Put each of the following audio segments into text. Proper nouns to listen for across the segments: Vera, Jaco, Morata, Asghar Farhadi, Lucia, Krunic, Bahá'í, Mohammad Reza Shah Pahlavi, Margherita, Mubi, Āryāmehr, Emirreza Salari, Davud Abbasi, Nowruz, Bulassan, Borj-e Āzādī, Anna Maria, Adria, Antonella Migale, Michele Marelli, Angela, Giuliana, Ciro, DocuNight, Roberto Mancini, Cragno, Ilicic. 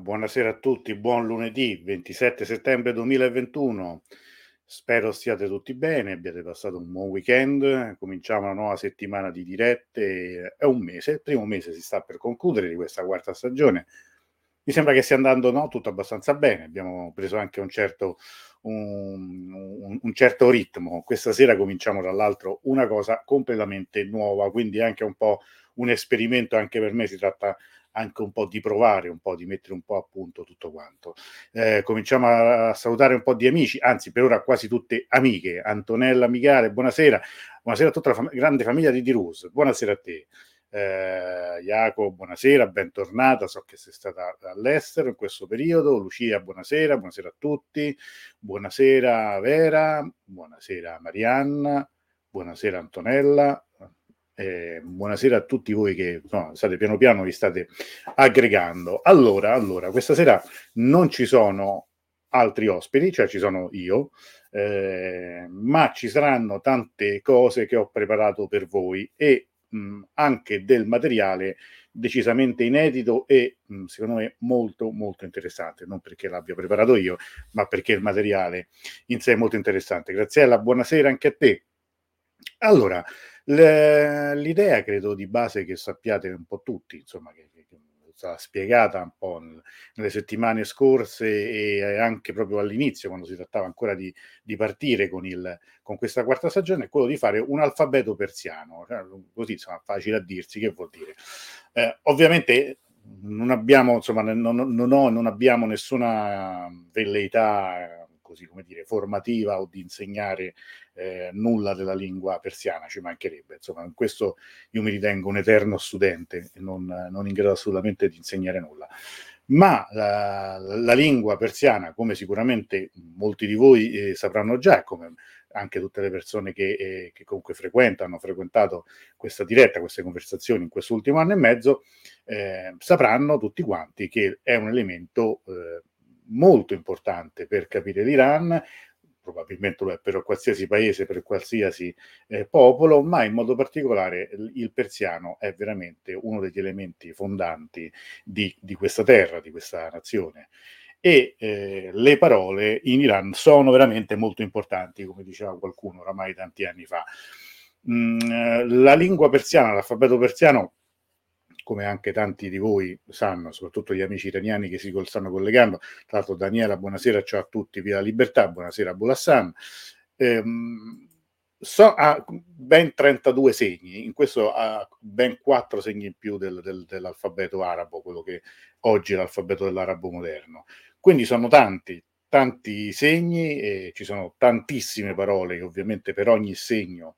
Buonasera a tutti, buon lunedì 27 settembre 2021, spero stiate tutti bene, abbiate passato un buon weekend, cominciamo una nuova settimana di dirette, è un mese, il primo mese si sta per concludere di questa quarta stagione, mi sembra che stia andando tutto abbastanza bene, abbiamo preso anche un certo ritmo, questa sera cominciamo tra l'altro una cosa completamente nuova, quindi anche un po' un esperimento anche per me, si tratta anche un po' di provare, un po' di mettere un po' a punto tutto quanto. Cominciamo a salutare un po' di amici, anzi per ora quasi tutte amiche. Antonella Migale, buonasera a tutta la grande famiglia di Dirus, buonasera a te. Jaco, buonasera, bentornata, so che sei stata all'estero in questo periodo. Lucia, buonasera a tutti, buonasera Vera, buonasera Marianna, buonasera Antonella. Buonasera a tutti voi che state piano piano, vi state aggregando. Allora, questa sera non ci sono altri ospiti, cioè ci sono io, ma ci saranno tante cose che ho preparato per voi e anche del materiale decisamente inedito e secondo me molto molto interessante, non perché l'abbia preparato io, ma perché il materiale in sé è molto interessante. Graziella, buonasera anche a te. Allora, l'idea credo di base che sappiate un po' tutti, insomma, che è stata spiegata un po' nelle settimane scorse e anche proprio all'inizio, quando si trattava ancora di partire con questa quarta stagione, è quello di fare un alfabeto persiano, così insomma facile a dirsi che vuol dire. Ovviamente non abbiamo nessuna velleità, così come dire, formativa o di insegnare nulla della lingua persiana, ci mancherebbe, insomma, in questo io mi ritengo un eterno studente, non in grado assolutamente di insegnare nulla, ma la lingua persiana, come sicuramente molti di voi sapranno già, come anche tutte le persone che comunque hanno frequentato questa diretta, queste conversazioni in quest'ultimo anno e mezzo, sapranno tutti quanti che è un elemento molto importante per capire l'Iran, probabilmente lo è per qualsiasi paese, per qualsiasi popolo, ma in modo particolare il persiano è veramente uno degli elementi fondanti di questa terra, di questa nazione. E le parole in Iran sono veramente molto importanti, come diceva qualcuno oramai tanti anni fa. La lingua persiana, l'alfabeto persiano, come anche tanti di voi sanno, soprattutto gli amici italiani che si stanno collegando, tra l'altro Daniela, buonasera, ciao a tutti, via la libertà, buonasera Bulassan, ha ben 32 segni, in questo ha ben 4 segni in più dell'alfabeto arabo, quello che oggi è l'alfabeto dell'arabo moderno. Quindi sono tanti segni, e ci sono tantissime parole che ovviamente per ogni segno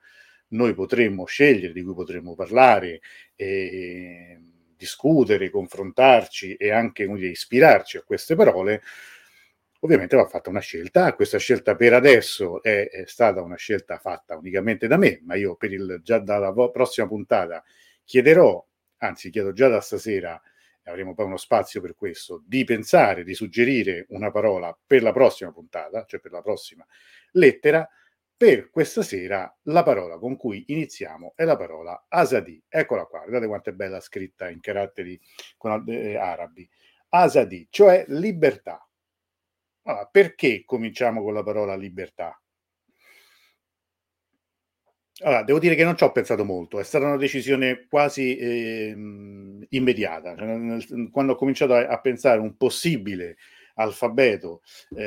noi potremmo scegliere, di cui potremmo parlare, e discutere, confrontarci e anche ispirarci a queste parole. Ovviamente va fatta una scelta, questa scelta per adesso è stata una scelta fatta unicamente da me, ma io già dalla prossima puntata chiedo già da stasera, avremo poi uno spazio per questo, di pensare, di suggerire una parola per la prossima puntata, cioè per la prossima lettera. Per questa sera la parola con cui iniziamo è la parola Āzādī. Eccola qua, guardate quanto è bella scritta in caratteri arabi. Āzādī, cioè libertà. Allora, perché cominciamo con la parola libertà? Allora, devo dire che non ci ho pensato molto, è stata una decisione quasi immediata. Quando ho cominciato a pensare un possibile alfabeto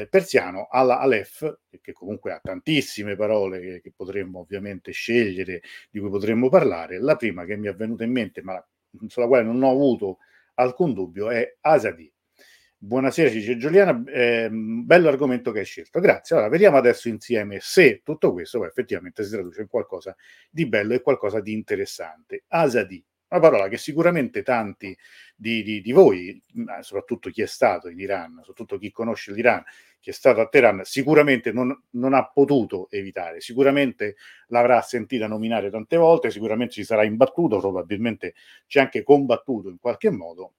persiano, alla Aleph, che comunque ha tantissime parole che potremmo ovviamente scegliere, di cui potremmo parlare, la prima che mi è venuta in mente, ma sulla quale non ho avuto alcun dubbio, è Āzādī. Buonasera, ci dice Giuliana, bello argomento che hai scelto, grazie. Allora, vediamo adesso insieme se tutto questo poi effettivamente si traduce in qualcosa di bello e qualcosa di interessante. Āzādī, una parola che sicuramente tanti di voi, soprattutto chi è stato in Iran, soprattutto chi conosce l'Iran, chi è stato a Teheran, sicuramente non ha potuto evitare, sicuramente l'avrà sentita nominare tante volte, sicuramente ci sarà imbattuto, probabilmente ci ha anche combattuto in qualche modo,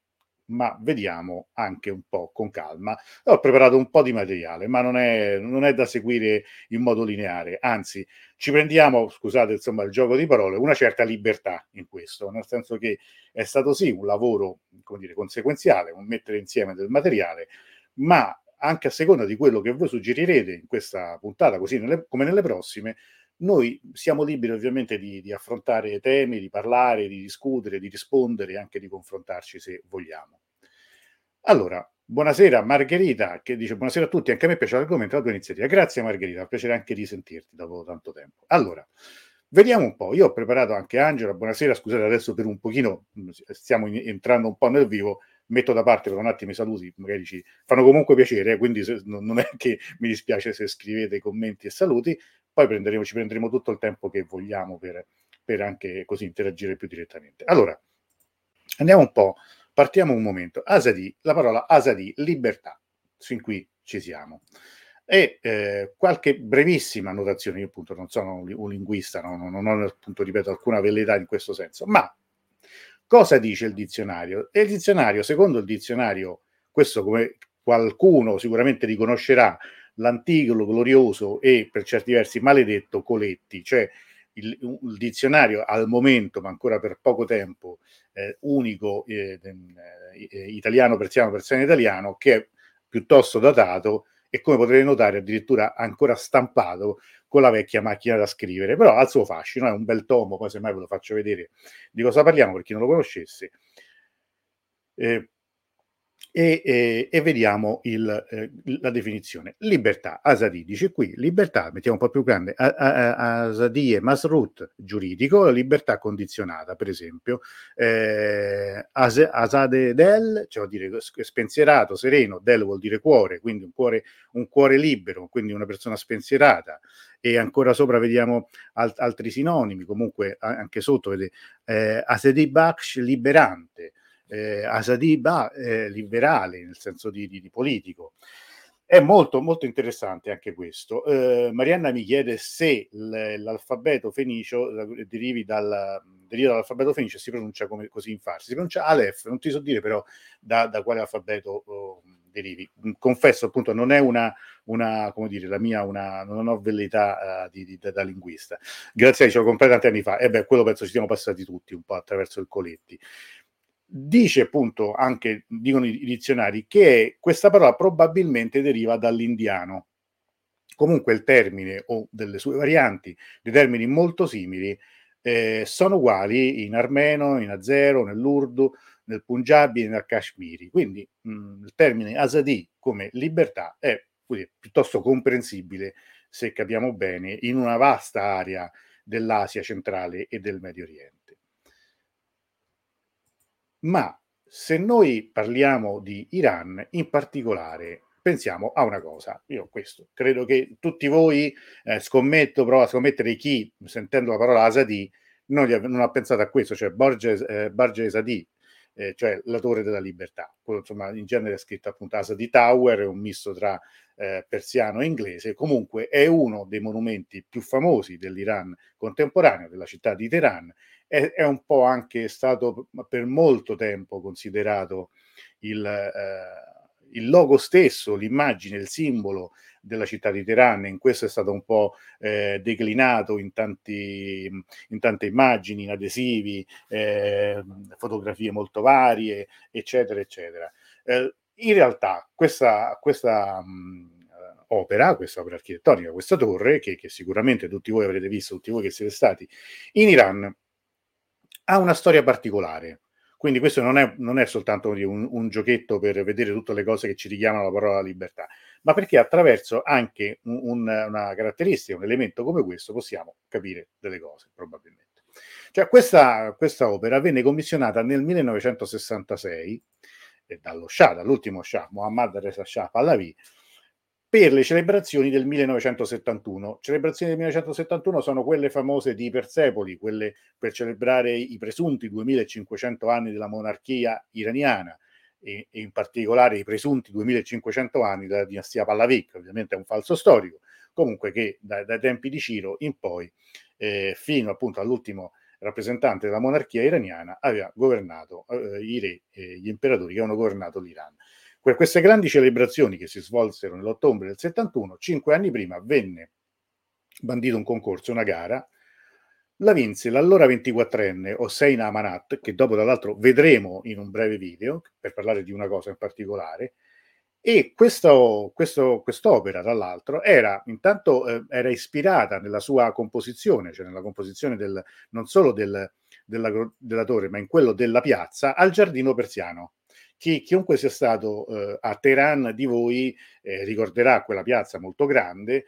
ma vediamo anche un po' con calma. Ho preparato un po' di materiale, ma non è da seguire in modo lineare, anzi ci prendiamo, scusate insomma il gioco di parole, una certa libertà in questo, nel senso che è stato sì un lavoro, come dire, conseguenziale, un mettere insieme del materiale, ma anche a seconda di quello che voi suggerirete in questa puntata, così come nelle prossime, noi siamo liberi ovviamente di affrontare temi, di parlare, di discutere, di rispondere e anche di confrontarci se vogliamo. Allora, buonasera Margherita, che dice buonasera a tutti, anche a me piace l'argomento, la tua iniziativa. Grazie Margherita, piacere anche di sentirti dopo tanto tempo. Allora, vediamo un po', io ho preparato anche Angela, buonasera, scusate adesso per un pochino, stiamo entrando un po' nel vivo, metto da parte per un attimo i saluti, magari ci fanno comunque piacere, quindi non è che mi dispiace se scrivete commenti e saluti, poi ci prenderemo tutto il tempo che vogliamo per anche così interagire più direttamente. Allora, andiamo un po', partiamo un momento. Āzādī, la parola Āzādī, libertà, fin qui ci siamo. E qualche brevissima annotazione, io appunto non sono un linguista, non ho appunto, ripeto, alcuna velleità in questo senso, ma cosa dice il dizionario? E il dizionario, secondo il dizionario, questo come qualcuno sicuramente riconoscerà, l'antico, glorioso e per certi versi maledetto Coletti, cioè il dizionario al momento, ma ancora per poco tempo, unico italiano, persiano, persiano italiano, che è piuttosto datato e come potrete notare addirittura ancora stampato con la vecchia macchina da scrivere, però ha il suo fascino, è un bel tomo, poi semmai ve lo faccio vedere di cosa parliamo per chi non lo conoscesse. E vediamo la definizione. Libertà, Āzādī, dice qui, libertà, mettiamo un po' più grande, Āzādī e Mashruteh, giuridico, la libertà condizionata, per esempio, Āzādē del, cioè vuol dire spensierato, sereno, del vuol dire cuore, quindi un cuore libero, quindi una persona spensierata. E ancora sopra vediamo altri sinonimi, comunque anche sotto, vedete, Āzādī Bakhsh, liberante, Āzādī liberale nel senso di politico. È molto molto interessante anche questo. Marianna mi chiede se l'alfabeto fenicio deriva dall'alfabeto fenicio e si pronuncia così in farsi, si pronuncia Aleph, non ti so dire però da quale alfabeto derivi. Confesso, appunto, non è una come dire, la mia, non ho velleità da linguista. Graziella ce lo comprai tanti anni fa, e beh, quello penso ci siamo passati tutti un po' attraverso il Coletti. Dice appunto anche, dicono i dizionari, che questa parola probabilmente deriva dall'indiano. Comunque il termine o delle sue varianti, dei termini molto simili, sono uguali in armeno, in azero, nell'urdu, nel punjabi e nel kashmiri. Quindi il termine Āzādī come libertà è, quindi, piuttosto comprensibile, se capiamo bene, in una vasta area dell'Asia centrale e del Medio Oriente. Ma se noi parliamo di Iran, in particolare pensiamo a una cosa. Io questo credo che tutti voi, scommetto, prova a scommettere chi, sentendo la parola Āzādī, non ha pensato a questo, cioè Borj-e Āzādī, cioè la torre della libertà. Quello, insomma, in genere è scritto appunto Āzādī Tower, è un misto tra persiano e inglese. Comunque è uno dei monumenti più famosi dell'Iran contemporaneo, della città di Teheran. È un po' anche stato per molto tempo considerato il logo stesso, l'immagine, il simbolo della città di Teheran. In questo è stato un po' declinato in tante immagini, in adesivi, fotografie molto varie, eccetera, eccetera. In realtà questa opera architettonica, questa torre, che sicuramente tutti voi avrete visto, tutti voi che siete stati in Iran, ha una storia particolare. Quindi questo non è soltanto un giochetto per vedere tutte le cose che ci richiamano la parola libertà, ma perché attraverso anche una caratteristica, un elemento come questo, possiamo capire delle cose, probabilmente. Cioè, questa opera venne commissionata nel 1966 dallo Shah, dall'ultimo Shah, Mohammad Reza Shah Pahlavi, per le celebrazioni del 1971. Celebrazioni del 1971 sono quelle famose di Persepoli, quelle per celebrare i presunti 2500 anni della monarchia iraniana, e in particolare i presunti 2500 anni della dinastia Pahlavi, che ovviamente è un falso storico, comunque che dai tempi di Ciro in poi, fino appunto all'ultimo rappresentante della monarchia iraniana, aveva governato i re e gli imperatori che avevano governato l'Iran. Per queste grandi celebrazioni, che si svolsero nell'ottobre del 71, 5 anni prima venne bandito un concorso, una gara. La vinse l'allora 24enne Hossein Amanat, che dopo dall'altro vedremo in un breve video per parlare di una cosa in particolare. E quest'opera, tra l'altro, era ispirata nella sua composizione, cioè nella composizione non solo della torre, ma in quello della piazza, al giardino persiano. Chiunque sia stato a Teheran di voi ricorderà quella piazza molto grande.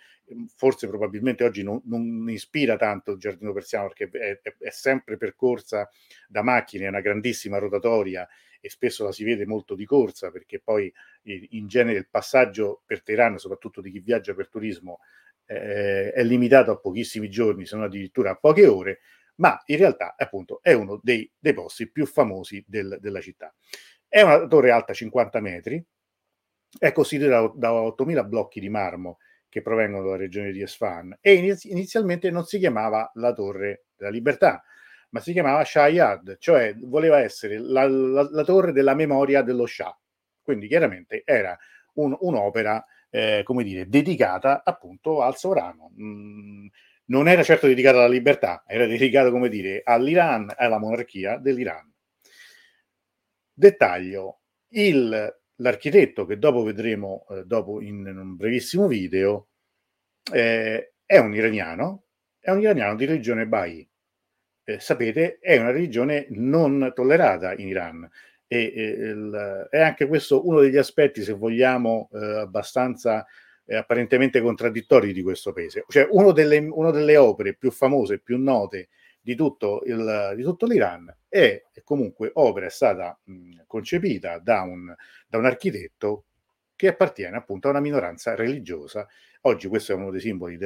Forse probabilmente oggi non ispira tanto il giardino persiano, perché è sempre percorsa da macchine, è una grandissima rotatoria e spesso la si vede molto di corsa, perché poi in genere il passaggio per Teheran, soprattutto di chi viaggia per turismo, è limitato a pochissimi giorni, se non addirittura a poche ore, ma in realtà appunto è uno dei posti più famosi della città. È una torre alta 50 metri, è costituita da 8.000 blocchi di marmo che provengono dalla regione di Esfahan, e inizialmente non si chiamava la Torre della Libertà, ma si chiamava Shah-Yad, cioè voleva essere la torre della memoria dello Shah. Quindi chiaramente era un'opera, come dire, dedicata appunto al sovrano. Non era certo dedicata alla libertà, era dedicata, come dire, all'Iran, alla monarchia dell'Iran. Dettaglio, l'architetto, che dopo vedremo in un brevissimo video, è un iraniano di religione Bahá'í. Sapete, è una religione non tollerata in Iran, e è anche questo uno degli aspetti, se vogliamo, abbastanza apparentemente contraddittori di questo paese. Cioè, una delle opere più famose, più note di tutto l'Iran, e comunque opera è stata concepita da un architetto che appartiene appunto a una minoranza religiosa. Oggi questo è uno dei simboli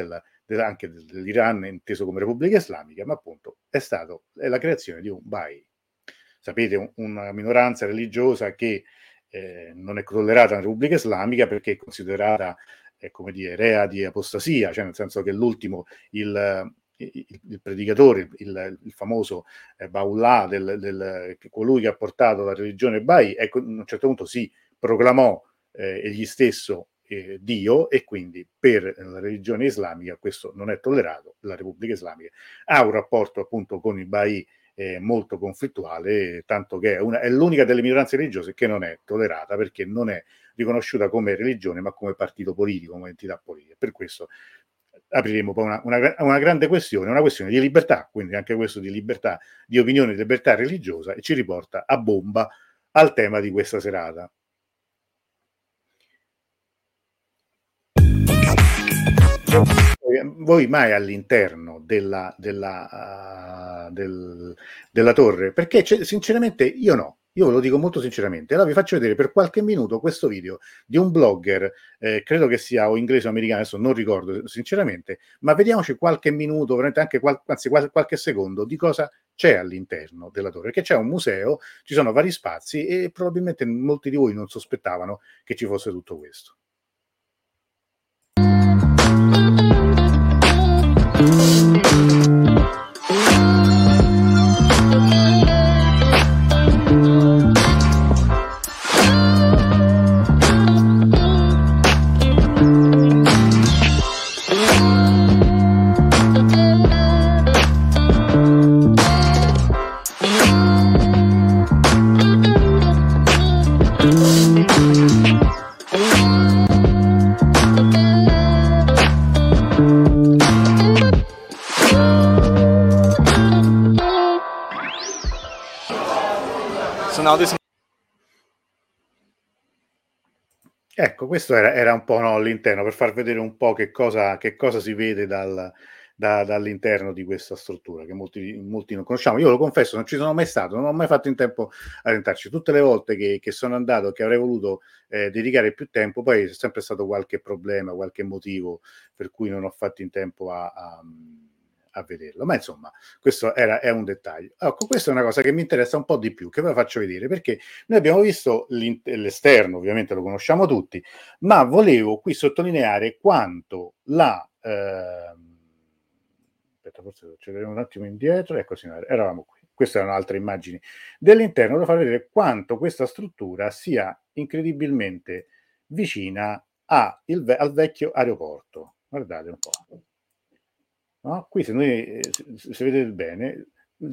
anche dell'Iran inteso come Repubblica Islamica, ma appunto è la creazione di un Bahá'í. Sapete, una minoranza religiosa che non è tollerata nella Repubblica Islamica perché è considerata, come dire, rea di apostasia, cioè nel senso che l'ultimo, il predicatore, il famoso Bahá'u'lláh, colui che ha portato la religione Bahá'í, a un certo punto si proclamò egli stesso Dio, e quindi per la religione islamica questo non è tollerato. La Repubblica Islamica ha un rapporto appunto con il Bahá'í molto conflittuale, tanto che è l'unica delle minoranze religiose che non è tollerata, perché non è riconosciuta come religione ma come partito politico, come entità politica. Per questo apriremo poi una grande questione, una questione di libertà, quindi anche questo di libertà di opinione, di libertà religiosa, e ci riporta a bomba al tema di questa serata. Voi mai all'interno della torre? Perché sinceramente io no, io ve lo dico molto sinceramente. Allora vi faccio vedere per qualche minuto questo video di un blogger, credo che sia o inglese o americano, adesso non ricordo sinceramente, ma vediamoci qualche minuto, veramente anche qualche secondo, di cosa c'è all'interno della torre, perché c'è un museo, ci sono vari spazi e probabilmente molti di voi non sospettavano che ci fosse tutto questo. Ecco, questo era un po', no, all'interno, per far vedere un po' che cosa si vede dall'interno di questa struttura che molti non conosciamo. Io lo confesso, non ci sono mai stato, non ho mai fatto in tempo a orientarci. Tutte le volte che sono andato, che avrei voluto dedicare più tempo, poi c'è sempre stato qualche problema, qualche motivo per cui non ho fatto in tempo a vederlo, ma insomma questo è un dettaglio. Ecco, questa è una cosa che mi interessa un po' di più, che ve la faccio vedere, perché noi abbiamo visto l'esterno, ovviamente lo conosciamo tutti, ma volevo qui sottolineare quanto aspetta, forse retrocederemo un attimo indietro, ecco signore, eravamo qui, queste erano altre immagini dell'interno, per far vedere quanto questa struttura sia incredibilmente vicina al vecchio aeroporto. Guardate un po'. No? Qui se vedete bene,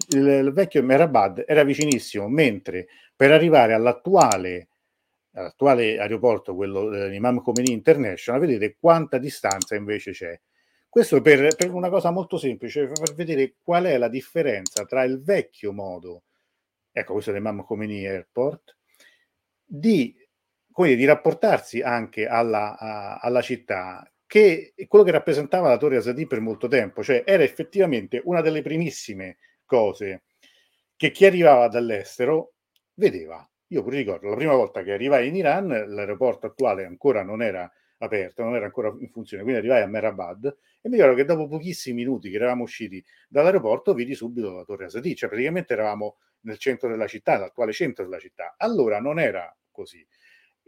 il vecchio Mehrabad era vicinissimo, mentre per arrivare all'attuale aeroporto, quello Imam Khomeini International, vedete quanta distanza invece c'è. Questo per una cosa molto semplice, per far vedere qual è la differenza tra il vecchio modo, ecco questo è l'Imam Khomeini Airport, di rapportarsi anche alla città, che quello che rappresentava la Torre Āzādī per molto tempo, cioè era effettivamente una delle primissime cose che chi arrivava dall'estero vedeva. Io pure ricordo, la prima volta che arrivai in Iran, l'aeroporto attuale ancora non era aperto, non era ancora in funzione, quindi arrivai a Mehrabad e mi ricordo che dopo pochissimi minuti che eravamo usciti dall'aeroporto vidi subito la Torre Āzādī, cioè praticamente eravamo nel centro della città, l'attuale centro della città. Allora non era così.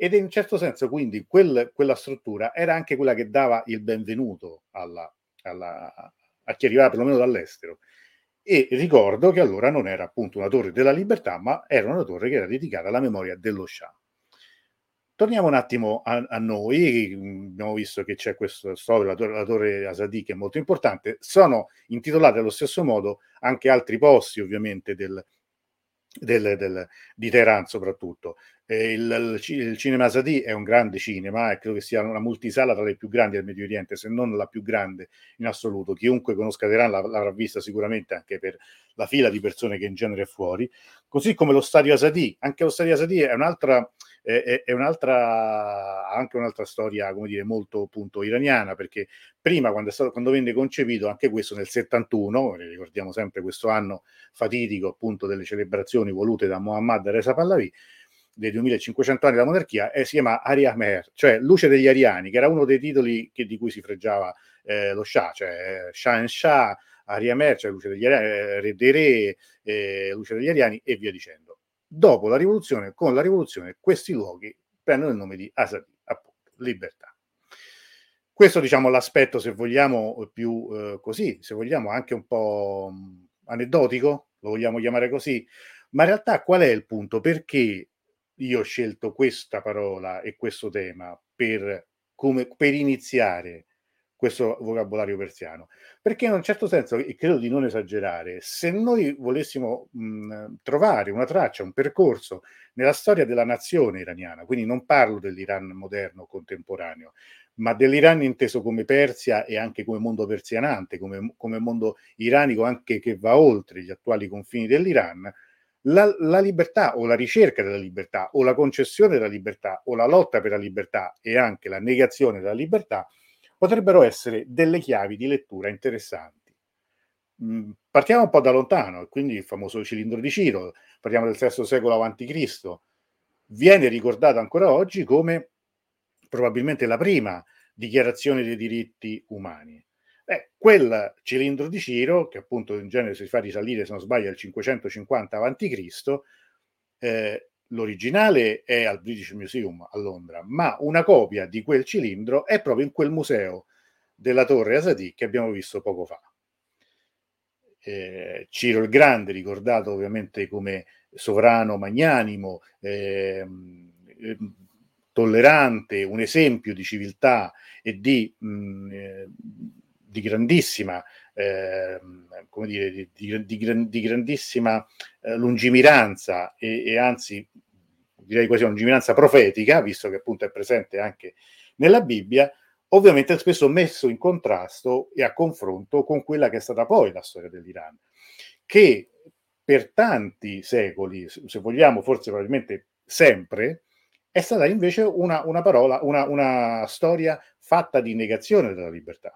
Ed in un certo senso quindi quella struttura era anche quella che dava il benvenuto a chi arrivava perlomeno dall'estero, e ricordo che allora non era appunto una torre della libertà, ma era una torre che era dedicata alla memoria dello Shah. Torniamo un attimo a noi, abbiamo visto che c'è questa storia, la torre Āzādī, che è molto importante, sono intitolate allo stesso modo anche altri posti ovviamente di Teheran soprattutto. Il cinema Āzādī è un grande cinema e credo che sia una multisala tra le più grandi del Medio Oriente, se non la più grande in assoluto. Chiunque conosca Teheran l'avrà vista sicuramente, anche per la fila di persone che in genere è fuori, così come lo stadio Āzādī. Anche lo stadio Āzādī è un'altra storia, come dire, molto appunto iraniana, perché prima quando venne concepito, anche questo nel 71, ricordiamo sempre questo anno fatidico appunto delle celebrazioni volute da Mohammad Reza Pahlavi, dei 2500 anni della monarchia, si chiama Āryāmehr, cioè luce degli ariani, che era uno dei titoli di cui si freggiava lo Shah, cioè Shah, Āryāmehr, cioè luce degli ariani, re dei re, luce degli ariani e via dicendo. Dopo la rivoluzione, con la rivoluzione, questi luoghi prendono il nome di Āzādī, appunto, libertà. Questo, diciamo, l'aspetto, se vogliamo, più così, se vogliamo anche un po' aneddotico, lo vogliamo chiamare così, ma in realtà qual è il punto? Perché io ho scelto questa parola e questo tema per iniziare questo vocabolario persiano, perché in un certo senso, e credo di non esagerare, se noi volessimo trovare una traccia, un percorso nella storia della nazione iraniana, quindi non parlo dell'Iran moderno contemporaneo, ma dell'Iran inteso come Persia e anche come mondo persianante, come mondo iranico anche che va oltre gli attuali confini dell'Iran, la libertà o la ricerca della libertà o la concessione della libertà o la lotta per la libertà e anche la negazione della libertà potrebbero essere delle chiavi di lettura interessanti. Partiamo un po' da lontano, quindi il famoso cilindro di Ciro, parliamo del VI secolo a.C., viene ricordato ancora oggi come probabilmente la prima dichiarazione dei diritti umani. Quel cilindro di Ciro, che appunto in genere si fa risalire, se non sbaglio, al 550 a.C., l'originale è al British Museum a Londra, ma una copia di quel cilindro è proprio in quel museo della Torre Āzādī che abbiamo visto poco fa. Ciro il Grande, ricordato ovviamente come sovrano magnanimo, tollerante, un esempio di civiltà e di grandissima come dire, di grandissima lungimiranza e anzi direi quasi lungimiranza profetica, visto che appunto è presente anche nella Bibbia, ovviamente spesso messo in contrasto e a confronto con quella che è stata poi la storia dell'Iran, che per tanti secoli, se vogliamo forse probabilmente sempre, è stata invece una storia fatta di negazione della libertà.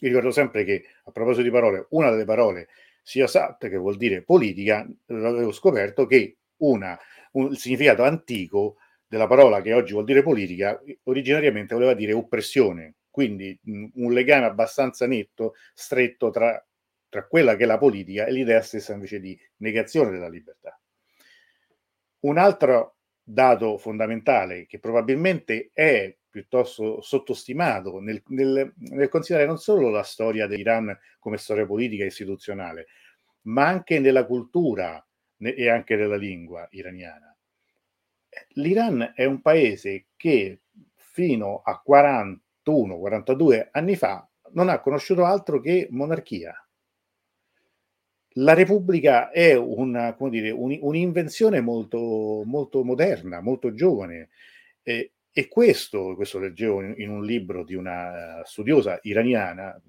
Vi ricordo sempre che, a proposito di parole, una delle parole siyasat, che vuol dire politica, avevo scoperto che il significato antico della parola che oggi vuol dire politica originariamente voleva dire oppressione, quindi un legame abbastanza netto, stretto tra quella che è la politica e l'idea stessa invece di negazione della libertà. Un altro dato fondamentale che probabilmente è piuttosto sottostimato nel considerare non solo la storia dell'Iran come storia politica e istituzionale, ma anche nella cultura e anche nella lingua iraniana. L'Iran è un paese che fino a 41-42 anni fa non ha conosciuto altro che monarchia. La Repubblica è un'invenzione molto, molto moderna, molto giovane, e questo leggevo in un libro di una studiosa iraniana,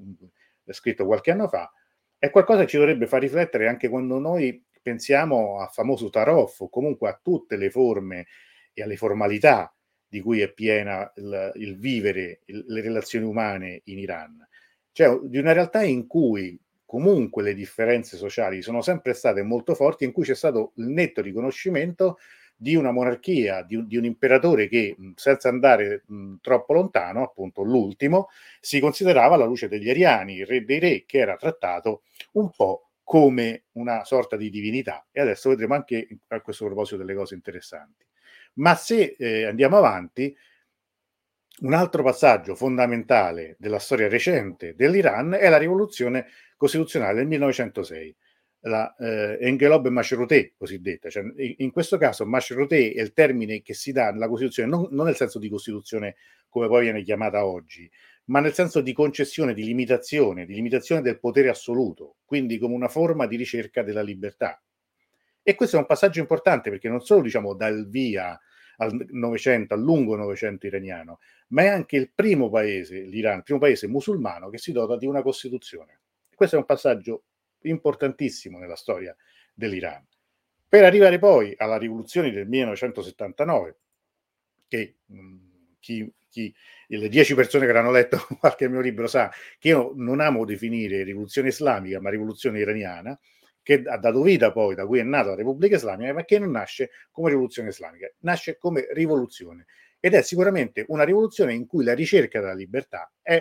scritto qualche anno fa, è qualcosa che ci dovrebbe far riflettere anche quando noi pensiamo al famoso taroff, o comunque a tutte le forme e alle formalità di cui è piena il vivere, le relazioni umane in Iran. Cioè di una realtà in cui comunque le differenze sociali sono sempre state molto forti, in cui c'è stato il netto riconoscimento di una monarchia, di un imperatore che, senza andare troppo lontano, appunto l'ultimo, si considerava alla luce degli ariani, il re dei re, che era trattato un po' come una sorta di divinità. E adesso vedremo anche a questo proposito delle cose interessanti. Ma se andiamo avanti, un altro passaggio fondamentale della storia recente dell'Iran è la rivoluzione costituzionale del 1906. La Enghelāb-e Mashruteh cosiddetta, cioè, in questo caso Mashruteh è il termine che si dà nella Costituzione, non nel senso di Costituzione come poi viene chiamata oggi, ma nel senso di concessione, di limitazione del potere assoluto, quindi come una forma di ricerca della libertà. E questo è un passaggio importante perché non solo diciamo dà il via al Novecento, al lungo Novecento iraniano, ma è anche il primo paese, l'Iran, il primo paese musulmano che si dota di una Costituzione. Questo è un passaggio importantissimo nella storia dell'Iran, per arrivare poi alla rivoluzione del 1979 che le 10 persone che hanno letto qualche mio libro sa che io non amo definire rivoluzione islamica ma rivoluzione iraniana, che ha dato vita poi, da cui è nata la Repubblica Islamica, ma che non nasce come rivoluzione islamica, nasce come rivoluzione, ed è sicuramente una rivoluzione in cui la ricerca della libertà è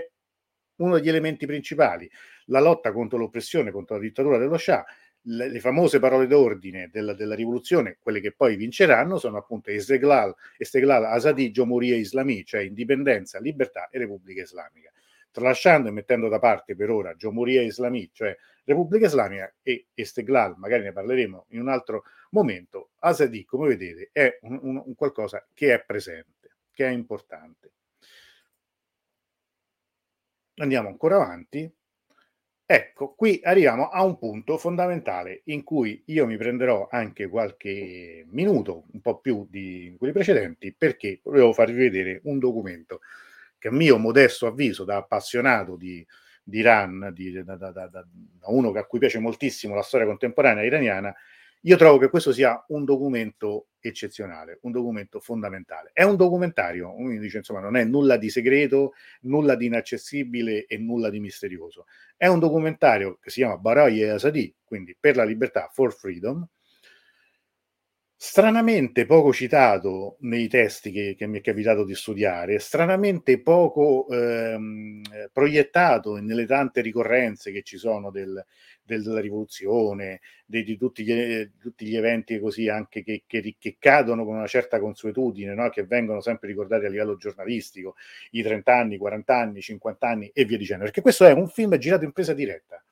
uno degli elementi principali, la lotta contro l'oppressione, contro la dittatura dello Shah. Le famose parole d'ordine della rivoluzione, quelle che poi vinceranno, sono appunto Esteqlāl, Āzādī, Jomhuri-ye Eslāmi, cioè indipendenza, libertà e Repubblica Islamica. tralasciando e mettendo da parte per ora Jomhuri-ye Eslāmi, cioè Repubblica Islamica, e Esteqlāl, magari ne parleremo in un altro momento, Āzādī, come vedete, è un qualcosa che è presente, che è importante. Andiamo ancora avanti. Ecco, qui arriviamo a un punto fondamentale in cui io mi prenderò anche qualche minuto, un po' più di quelli precedenti, perché volevo farvi vedere un documento che, a mio modesto avviso, da appassionato di Iran, da uno a cui piace moltissimo la storia contemporanea iraniana, io trovo che questo sia un documento eccezionale, un documento fondamentale. È un documentario, uno dice, insomma, non è nulla di segreto, nulla di inaccessibile e nulla di misterioso. È un documentario che si chiama Barā-ye Āzādī, quindi per la libertà, for freedom, stranamente poco citato nei testi che mi è capitato di studiare, stranamente poco proiettato nelle tante ricorrenze che ci sono della rivoluzione, di tutti gli eventi così anche che cadono con una certa consuetudine, no? Che vengono sempre ricordati a livello giornalistico, i 30 anni, 40 anni, 50 anni e via dicendo, perché questo è un film girato in presa diretta,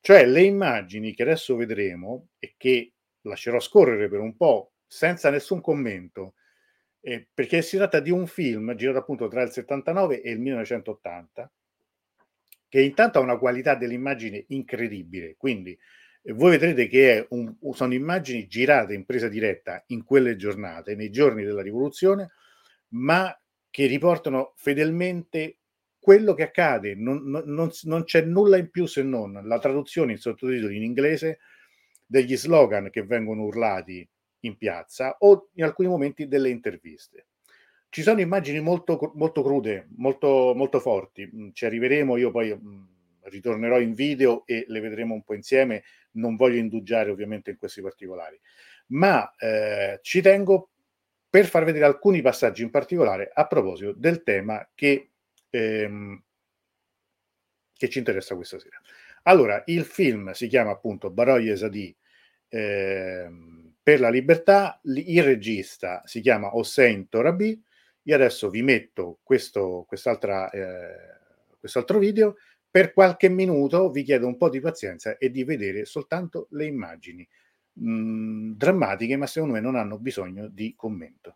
cioè le immagini che adesso vedremo e che lascerò scorrere per un po' senza nessun commento, perché si tratta di un film girato appunto tra il 79 e il 1980, che intanto ha una qualità dell'immagine incredibile, quindi voi vedrete che sono immagini girate in presa diretta in quelle giornate, nei giorni della rivoluzione, ma che riportano fedelmente quello che accade, non c'è nulla in più se non la traduzione in sottotitoli in inglese degli slogan che vengono urlati in piazza o in alcuni momenti delle interviste. Ci sono immagini molto, molto crude, molto, molto forti, ci arriveremo, io poi ritornerò in video e le vedremo un po' insieme, non voglio indugiare ovviamente in questi particolari, ma ci tengo per far vedere alcuni passaggi in particolare a proposito del tema che ci interessa questa sera. Allora, il film si chiama appunto Barā-ye Āzādī per la libertà, il regista si chiama Hossein Torabi. Io adesso vi metto quest'altro video, per qualche minuto vi chiedo un po' di pazienza e di vedere soltanto le immagini drammatiche, ma secondo me non hanno bisogno di commento.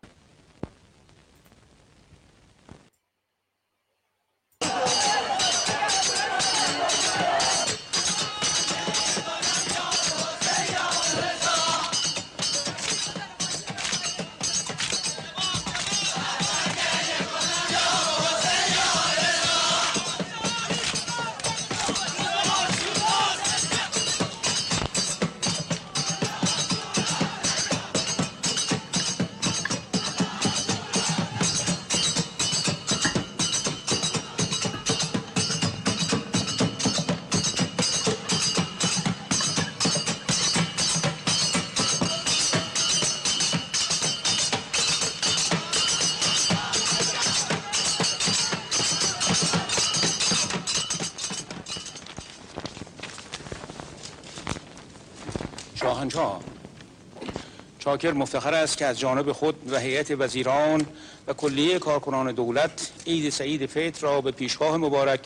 شاکر مفتخر است که از جانب خود و هیئت وزیران و کلیه کارکنان دولت عید سعید فطر را به پیشگاه مبارک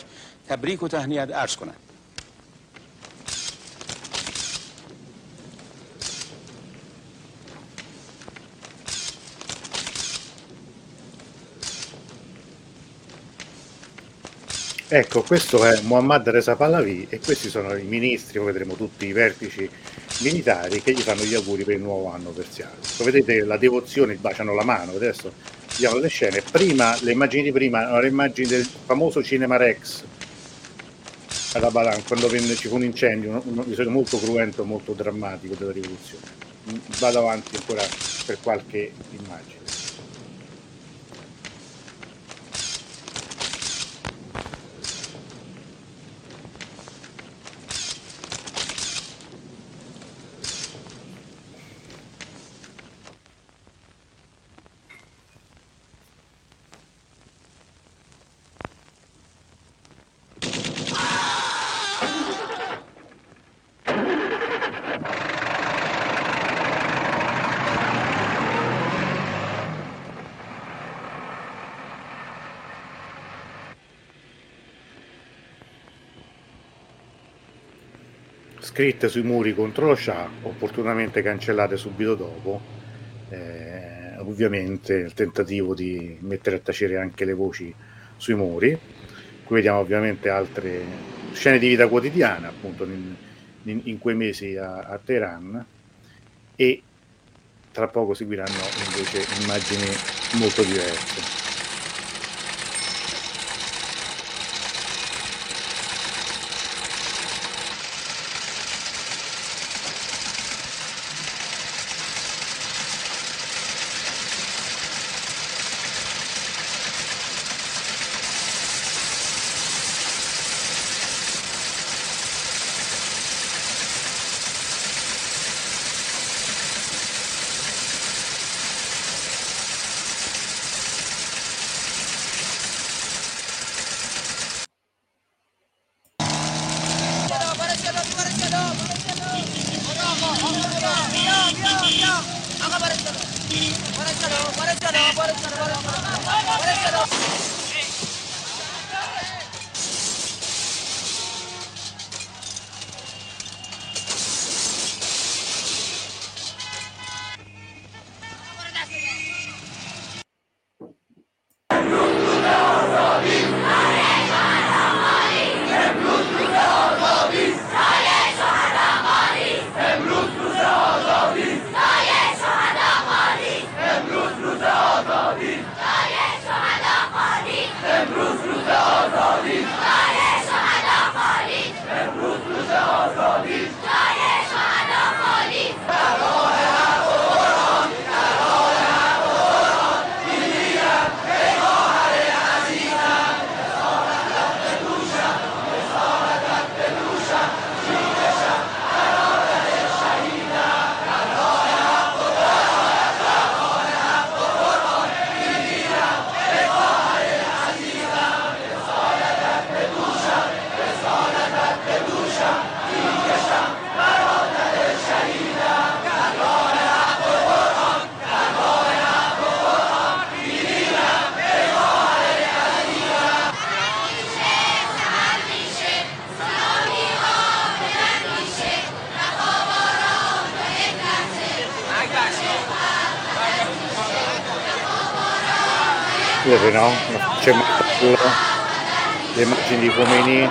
تبریک و تهنیت عرض کنند. Ecco, questo è Mohammad Reza Pahlavi e questi sono i ministri, poi vedremo tutti i vertici militari che gli fanno gli auguri per il nuovo anno persiano. Vedete la devozione, baciano la mano. Adesso vediamo le scene. Prima, le immagini di prima, erano le immagini del famoso Cinema Rex ad Abadan, quando ci fu un incendio, un episodio molto cruento, molto drammatico della rivoluzione. Vado avanti ancora per qualche immagine. scritte sui muri contro lo Shah, opportunamente cancellate subito dopo, ovviamente il tentativo di mettere a tacere anche le voci sui muri. Qui vediamo ovviamente altre scene di vita quotidiana appunto in quei mesi a Teheran, e tra poco seguiranno invece immagini molto diverse. No? C'è molto, le immagini di Khomeini.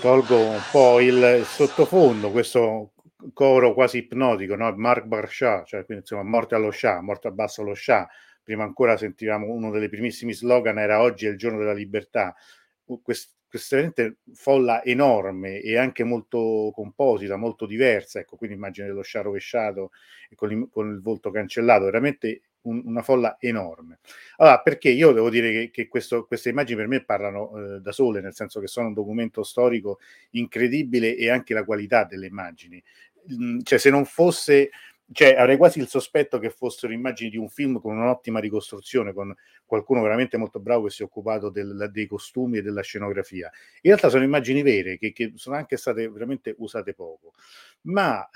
Tolgo un po' il sottofondo, questo coro quasi ipnotico, no? Marg Bar Shah, cioè quindi insomma morte allo Shah, morte abbasso allo Shah. Prima ancora sentivamo uno dei primissimi slogan, era oggi è il giorno della libertà. Questa folla enorme e anche molto composita, molto diversa, ecco, quindi immagine dello Shah rovesciato e con il volto cancellato, veramente una folla enorme. Allora, perché io devo dire che queste immagini per me parlano da sole, nel senso che sono un documento storico incredibile, e anche la qualità delle immagini, cioè se non fosse, cioè avrei quasi il sospetto che fossero immagini di un film con un'ottima ricostruzione, con qualcuno veramente molto bravo che si è occupato dei costumi e della scenografia. In realtà sono immagini vere che sono anche state veramente usate poco, ma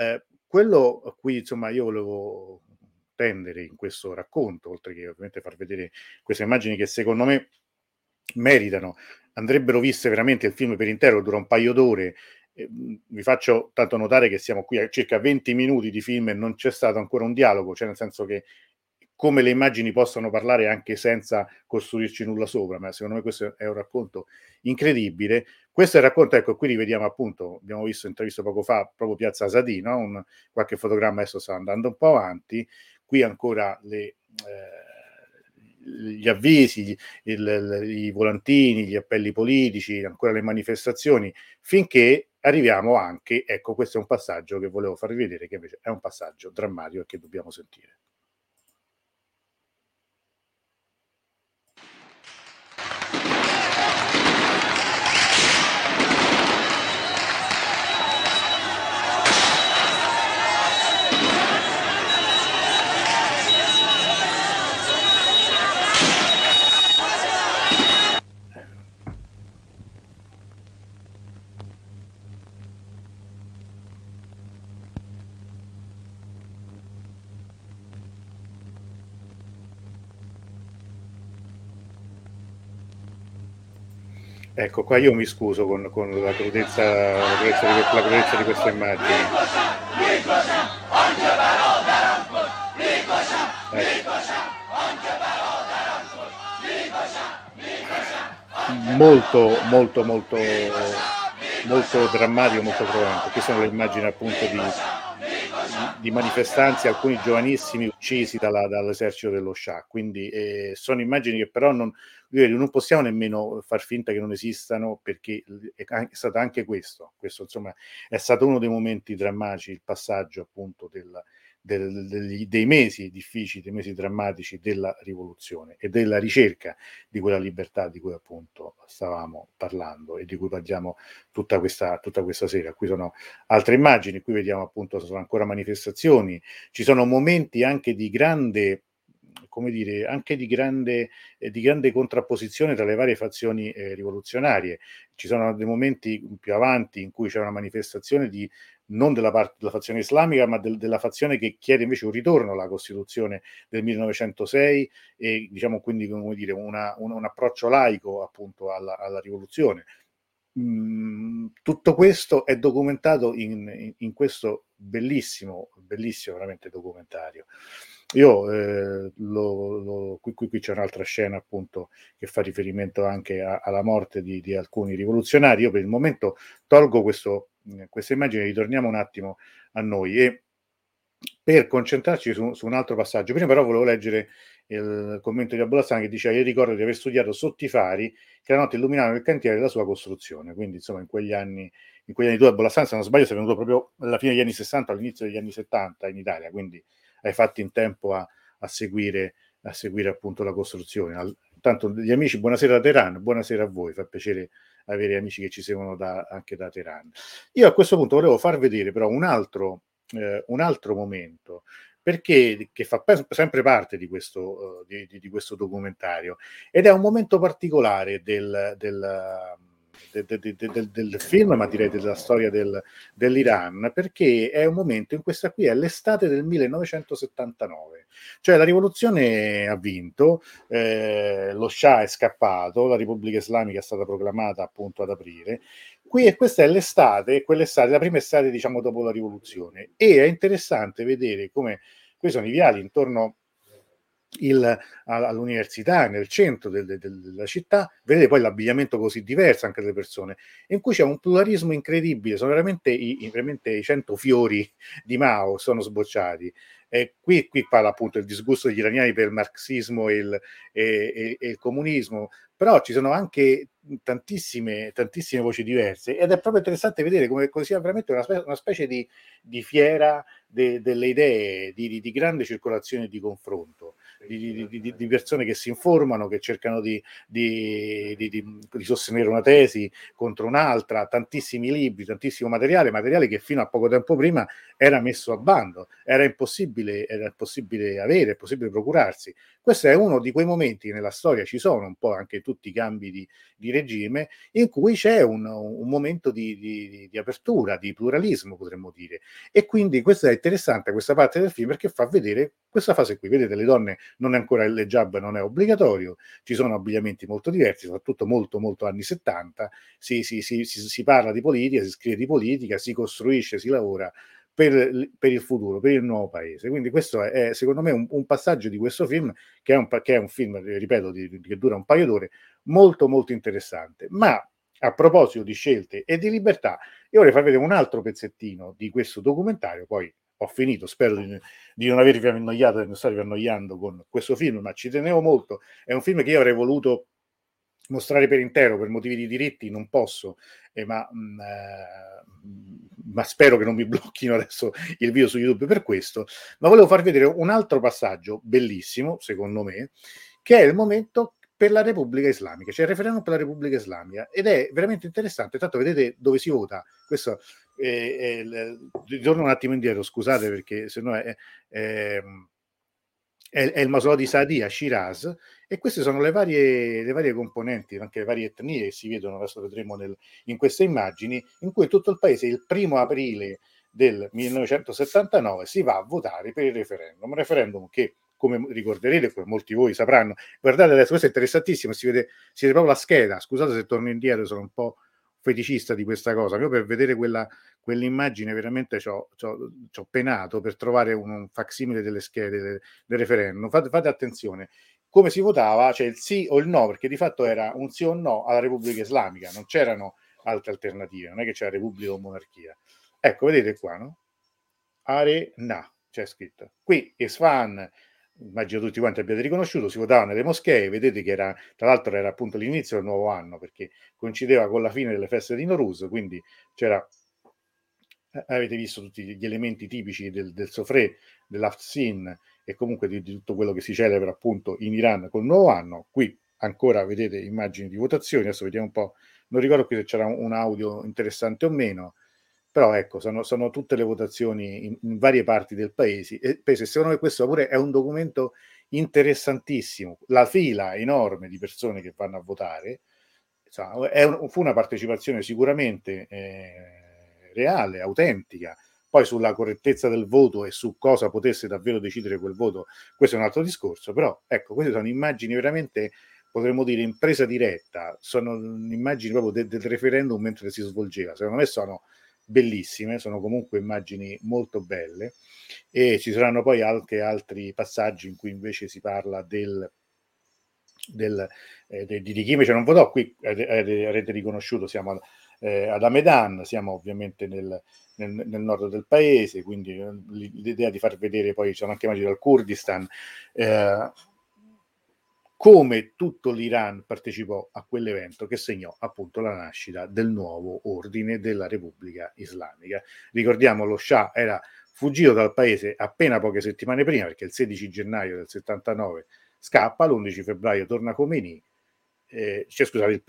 quello a cui insomma io volevo attendere in questo racconto, oltre che ovviamente far vedere queste immagini che secondo me meritano, andrebbero viste veramente. Il film per intero dura un paio d'ore. Vi faccio tanto notare che siamo qui a circa 20 minuti di film e non c'è stato ancora un dialogo, cioè nel senso che come le immagini possono parlare anche senza costruirci nulla sopra, ma secondo me questo è un racconto incredibile. Questo è il racconto, ecco, qui rivediamo appunto, abbiamo visto intervista poco fa, proprio Piazza Āzādī, no? Qualche fotogramma adesso sta andando un po' avanti, qui ancora gli avvisi, i volantini, gli appelli politici, ancora le manifestazioni, finché arriviamo anche, ecco, questo è un passaggio che volevo farvi vedere, che invece è un passaggio drammatico e che dobbiamo sentire. Ecco, qua io mi scuso con la crudezza di questa immagine. Molto drammatico, molto provante. Qui sono le immagini appunto di manifestanti, alcuni giovanissimi uccisi dall'esercito dello Shah. Quindi sono immagini che però non possiamo nemmeno far finta che non esistano, perché è stato anche questo, insomma, è stato uno dei momenti drammatici, il passaggio appunto dei mesi difficili, dei mesi drammatici della rivoluzione e della ricerca di quella libertà di cui appunto stavamo parlando e di cui parliamo tutta questa sera. Qui sono altre immagini, qui vediamo appunto sono ancora manifestazioni, ci sono momenti anche di grande, come dire, anche di grande contrapposizione tra le varie fazioni rivoluzionarie. Ci sono dei momenti più avanti in cui c'è una manifestazione non della parte della fazione islamica, ma della fazione che chiede invece un ritorno alla Costituzione del 1906 e diciamo quindi, come dire, un approccio laico appunto alla rivoluzione. Tutto questo è documentato in questo bellissimo veramente documentario. Io qui c'è un'altra scena appunto che fa riferimento anche alla morte di alcuni rivoluzionari. Io per il momento tolgo questa immagine, ritorniamo un attimo a noi e per concentrarci su un altro passaggio. Prima però volevo leggere il commento di Bulassan che diceva: io ricordo di aver studiato sotto i fari che la notte illuminavano il cantiere della sua costruzione. Quindi insomma in quegli anni tu a Bulassan, se non sbaglio, sei venuto proprio alla fine degli anni 60 all'inizio degli anni 70 in Italia, quindi hai fatto in tempo a seguire appunto la costruzione. Tanto gli amici, buonasera da Teheran, buonasera a voi, fa piacere avere amici che ci seguono anche da Teheran. Io a questo punto volevo far vedere però un altro momento, perché che fa sempre parte di questo documentario, ed è un momento particolare del film, ma direi della storia dell'Iran, perché è un momento in questa qui è l'estate del 1979, cioè la rivoluzione ha vinto, lo Shah è scappato, la Repubblica Islamica è stata proclamata appunto ad aprile. Qui e questa è quell'estate, la prima estate diciamo dopo la rivoluzione, e è interessante vedere come qui sono i viali intorno all'università, nel centro della città, vedete poi l'abbigliamento così diverso anche delle persone, in cui c'è un pluralismo incredibile. Sono veramente i 100 fiori di Mao sono sbocciati. Qui parla appunto il disgusto degli iraniani per il marxismo e il comunismo, però ci sono anche tantissime voci diverse, ed è proprio interessante vedere come sia veramente una specie di fiera delle idee, di grande circolazione di confronto. di persone che si informano, che cercano di sostenere una tesi contro un'altra, tantissimi libri, tantissimo materiale che fino a poco tempo prima era messo a bando, era impossibile avere, impossibile procurarsi. Questo è uno di quei momenti nella storia, ci sono un po' anche tutti i cambi di regime, in cui c'è un momento di apertura, di pluralismo, potremmo dire. E quindi questa è interessante, questa parte del film, perché fa vedere questa fase qui. Vedete, le donne, non è ancora il hijab, non è obbligatorio, ci sono abbigliamenti molto diversi, soprattutto molto molto anni 70, si parla di politica, si scrive di politica, si costruisce, si lavora per il futuro, per il nuovo paese. Quindi questo è secondo me un passaggio di questo film, che è un film, ripeto, che dura un paio d'ore, molto molto interessante. Ma a proposito di scelte e di libertà, io vorrei far vedere un altro pezzettino di questo documentario, poi ho finito, spero di non avervi annoiato, di non starvi annoiando con questo film, ma ci tenevo molto. È un film che io avrei voluto mostrare per intero, per motivi di diritti non posso, ma spero che non mi blocchino adesso il video su YouTube per questo, ma volevo far vedere un altro passaggio bellissimo, secondo me, che è il momento per la Repubblica Islamica, cioè il referendum per la Repubblica Islamica, ed è veramente interessante. Tanto vedete dove si vota. Questo ritorno un attimo indietro, scusate, perché sennò è il masolò di Saadi a Shiraz, e queste sono le varie componenti, anche le varie etnie che si vedono, adesso vedremo in queste immagini, in cui tutto il paese il 1° aprile del 1979 si va a votare per il referendum, un referendum che, come ricorderete, come molti voi sapranno, guardate adesso, questo è interessantissimo, si vede proprio la scheda, scusate se torno indietro, sono un po' feticista di questa cosa, io per vedere quell'immagine veramente ci ho penato per trovare un facsimile delle schede del referendum. Fate attenzione come si votava, cioè il sì o il no, perché di fatto era un sì o un no alla Repubblica Islamica, non c'erano altre alternative, non è che c'era Repubblica o Monarchia. Ecco, vedete qua, no? Arena, c'è scritto. Qui Esfahan, immagino tutti quanti abbiate riconosciuto, si votava nelle moschee, vedete che era, tra l'altro era appunto l'inizio del nuovo anno, perché coincideva con la fine delle feste di Nowruz, quindi c'era, avete visto tutti gli elementi tipici del sofrè, dell'Afsin e comunque di tutto quello che si celebra appunto in Iran col nuovo anno. Qui ancora vedete immagini di votazioni, adesso vediamo un po', non ricordo qui se c'era un audio interessante o meno, però ecco, sono tutte le votazioni in varie parti del paese. Secondo me questo pure è un documento interessantissimo, la fila enorme di persone che vanno a votare, insomma, fu una partecipazione sicuramente reale, autentica. Poi sulla correttezza del voto e su cosa potesse davvero decidere quel voto, questo è un altro discorso, però ecco, queste sono immagini veramente, potremmo dire, in presa diretta, sono immagini proprio del referendum mentre si svolgeva. Secondo me sono bellissime, sono comunque immagini molto belle, e ci saranno poi anche altri passaggi in cui invece si parla di chi invece non votò. Qui avrete riconosciuto, siamo ad Hamadan, siamo ovviamente nel nord del paese, quindi l'idea di far vedere, poi ci sono anche immagini dal Kurdistan, come tutto l'Iran partecipò a quell'evento che segnò appunto la nascita del nuovo ordine della Repubblica Islamica. Ricordiamo, lo Shah era fuggito dal paese appena poche settimane prima, perché il 16 gennaio del 79 scappa, l'11 febbraio torna Khomeini, il 1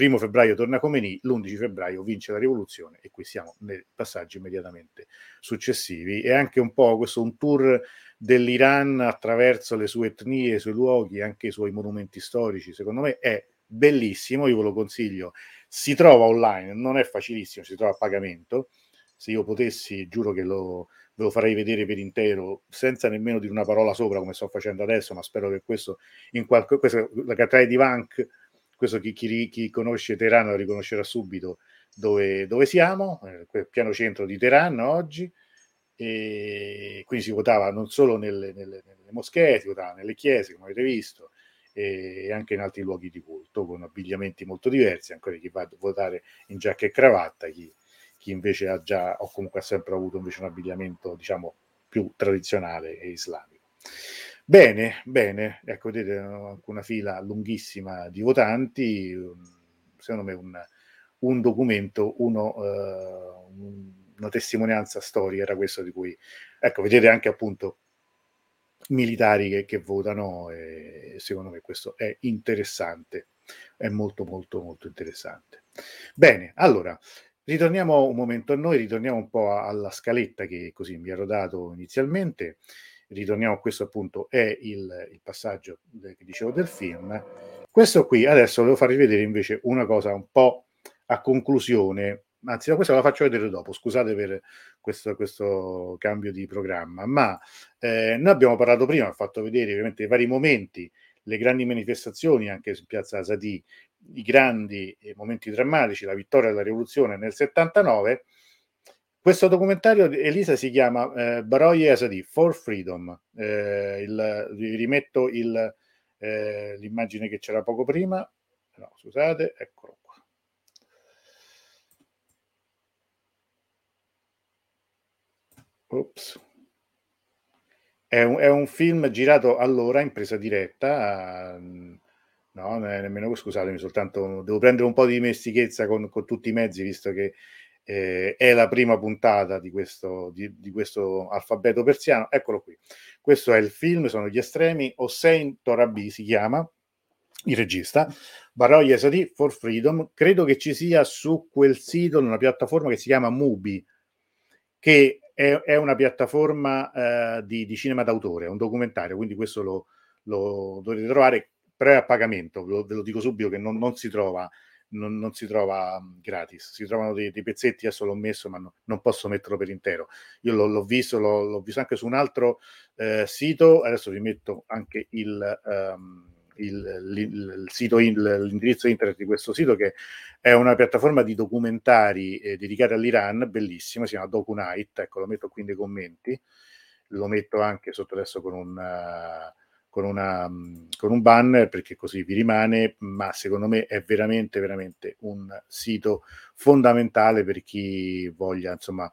febbraio torna Khomeini, l'11 febbraio vince la rivoluzione, e qui siamo nei passaggi immediatamente successivi. E anche un po' questo, un tour dell'Iran attraverso le sue etnie, i suoi luoghi, anche i suoi monumenti storici, secondo me è bellissimo, io ve lo consiglio. Si trova online, non è facilissimo, si trova a pagamento. Se io potessi, giuro che ve lo farei vedere per intero, senza nemmeno dire una parola sopra come sto facendo adesso, ma spero che questo, questa, la cattedrale di Vank, questo chi conosce Teheran lo riconoscerà subito dove siamo, quel piano centro di Teheran oggi. E quindi si votava non solo nelle moschee, si votava nelle chiese, come avete visto, e anche in altri luoghi di culto, con abbigliamenti molto diversi, ancora chi va a votare in giacca e cravatta, chi invece ha sempre avuto invece un abbigliamento, diciamo, più tradizionale e islamico. Bene, ecco, vedete anche una fila lunghissima di votanti, secondo me un documento, una testimonianza storica era questa, di cui, ecco, vedete anche appunto militari che votano, e secondo me questo è interessante, è molto molto molto interessante. Bene, allora ritorniamo un momento a noi, ritorniamo un po' alla scaletta che così mi ero dato inizialmente, ritorniamo a questo, appunto è il passaggio che dicevo del film. Questo qui adesso devo farvi vedere invece una cosa un po' a conclusione, anzi questa la faccio vedere dopo, scusate per questo cambio di programma, ma noi abbiamo parlato prima, ho fatto vedere ovviamente i vari momenti, le grandi manifestazioni anche su Piazza Āzādī, i grandi momenti drammatici, la vittoria della rivoluzione nel 79. Questo documentario, Elisa, si chiama Barā-ye Āzādī for Freedom, vi rimetto l'immagine che c'era poco prima, no scusate, eccolo qua. Ops. È un film girato allora in presa diretta, no, nemmeno, scusatemi, soltanto devo prendere un po' di dimestichezza con tutti i mezzi, visto che è la prima puntata di questo alfabeto persiano. Eccolo qui, questo è il film, sono gli estremi, Hossein Torabi si chiama il regista, Barā-ye Āzādī for Freedom, credo che ci sia su quel sito, in una piattaforma che si chiama Mubi, che è una piattaforma di cinema d'autore, è un documentario, quindi questo lo dovete trovare pre a pagamento, ve lo dico subito che non si trova gratis, si trovano dei pezzetti, adesso l'ho messo ma non posso metterlo per intero, io l'ho visto anche su un altro sito, adesso vi metto anche il sito, l'indirizzo internet di questo sito, che è una piattaforma di documentari dedicata all'Iran, bellissima, si chiama DocuNight, ecco, lo metto qui nei commenti, lo metto anche sotto adesso con un banner, perché così vi rimane, ma secondo me è veramente veramente un sito fondamentale per chi voglia insomma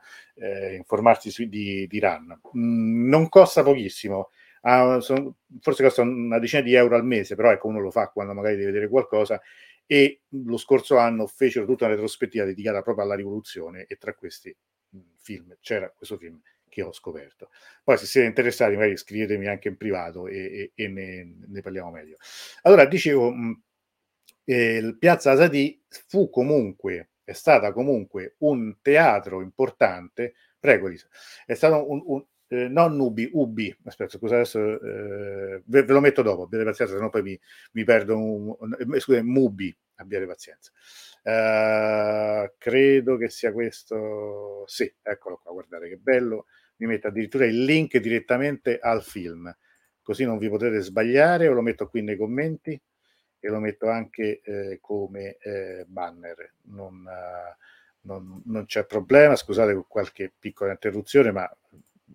informarsi di Iran. Non costa pochissimo, forse costa una decina di euro al mese, però ecco, uno lo fa quando magari deve vedere qualcosa, e lo scorso anno fecero tutta una retrospettiva dedicata proprio alla rivoluzione, e tra questi film c'era questo film che ho scoperto. Poi se siete interessati magari scrivetemi anche in privato e ne parliamo meglio. Allora dicevo, Piazza Āzādī è stata comunque un teatro importante, prego Lisa, è stato Ubi, aspetta, scusa adesso, ve lo metto dopo, abbiate pazienza, sennò poi mi perdo scusate, Mubi, abbiate pazienza. Credo che sia questo, sì, eccolo qua, guardate che bello, mi metto addirittura il link direttamente al film, così non vi potete sbagliare, lo metto qui nei commenti e lo metto anche come banner, non c'è problema, scusate con qualche piccola interruzione, ma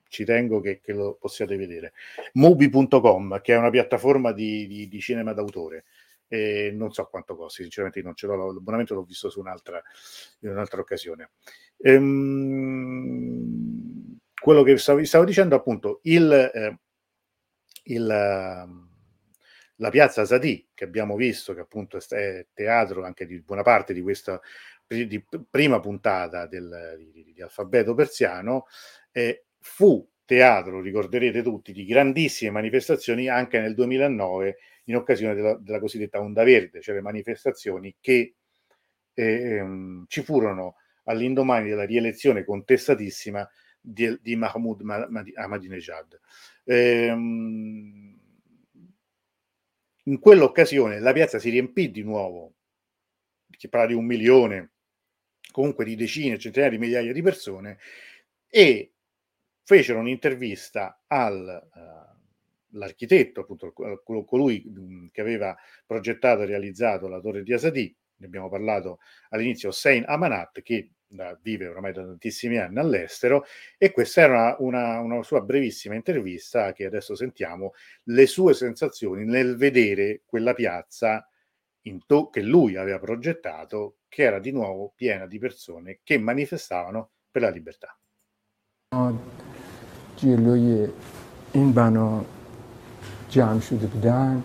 ci tengo che lo possiate vedere. Mubi.com, che è una piattaforma di cinema d'autore, e non so quanto costi, sinceramente non ce l'ho, l'abbonamento l'ho visto in un'altra occasione. Quello che stavo dicendo, appunto, la piazza Āzādī, che abbiamo visto, che appunto è teatro anche di buona parte di questa prima puntata di alfabeto persiano, fu teatro, ricorderete tutti, di grandissime manifestazioni anche nel 2009 in occasione della cosiddetta Onda Verde, cioè le manifestazioni che ci furono all'indomani della rielezione contestatissima di Mahmoud Ahmadinejad. In quell'occasione la piazza si riempì di nuovo, si parla di 1 milione, comunque di decine, centinaia di migliaia di persone, e fecero un'intervista all'architetto, appunto colui che aveva progettato e realizzato la torre di Āzādī, ne abbiamo parlato all'inizio, Hossein Amanat, che vive ormai da tantissimi anni all'estero, e questa era una sua brevissima intervista che adesso sentiamo, le sue sensazioni nel vedere quella piazza che lui aveva progettato, che era di nuovo piena di persone che manifestavano per la libertà. جلوی این بنا جمع شده بودن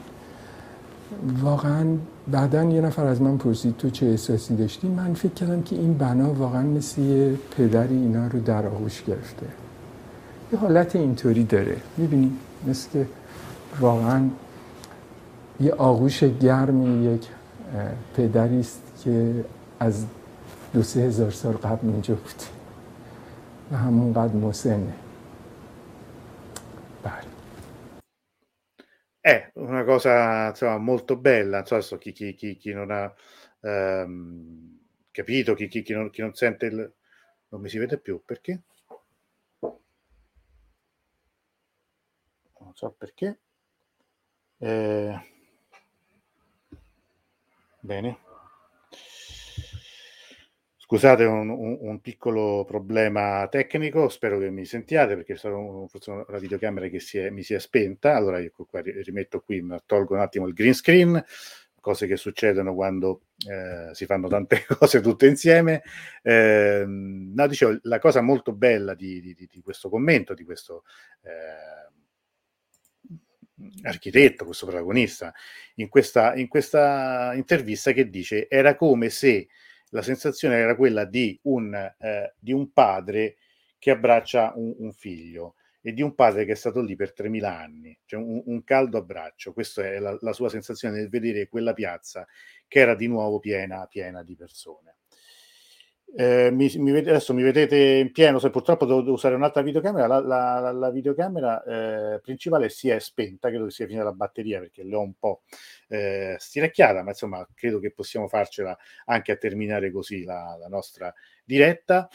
واقعا بعدا یه نفر از من پرسید تو چه احساسی داشتی؟ من فکر کردم که این بنا واقعا مثل پدری اینا رو در آغوش گرفته یه حالت اینطوری داره، میبینی؟ مثل واقعا یه آغوش گرم یک پدری است که از 2-3 هزار سال قبل اینجا بود و همونقدر مسنه. بله. È una cosa, insomma, molto bella, non so chi non ha capito, chi non sente il... Non mi si vede più, perché? Non so perché. Bene. Scusate un piccolo problema tecnico, spero che mi sentiate perché è stata la videocamera che mi si è spenta. Allora io qua rimetto qui, tolgo un attimo il green screen, cose che succedono quando si fanno tante cose tutte insieme. No, dicevo, la cosa molto bella di questo commento, di questo architetto, questo protagonista, in questa intervista che dice era come se... La sensazione era quella di un padre che abbraccia un figlio e di un padre che è stato lì per 3.000 anni, cioè un caldo abbraccio. Questa è la sua sensazione nel vedere quella piazza che era di nuovo piena di persone. Adesso mi vedete in pieno, se purtroppo devo usare un'altra videocamera, la videocamera principale si è spenta, credo che sia finita la batteria perché l'ho un po' stiracchiata, ma insomma credo che possiamo farcela anche a terminare così la nostra diretta.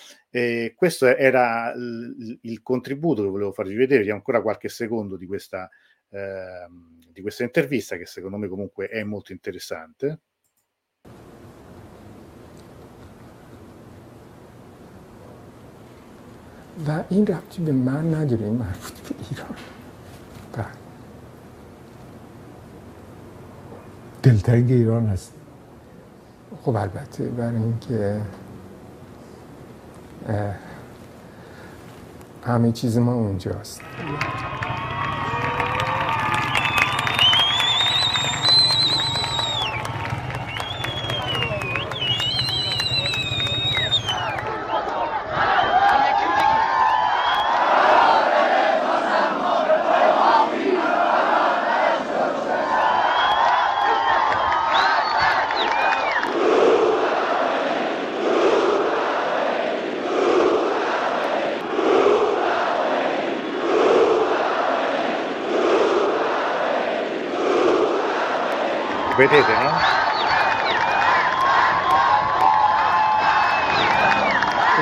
Questo era il contributo che volevo farvi vedere, vediamo ancora qualche secondo di questa intervista che secondo me comunque è molto interessante. و این ربطی به من نداره، این مربوط به ایران. بله. دلتنگ ایران هست. خب البته برای اینکه همه چیز ما اونجاست. Vedete, no?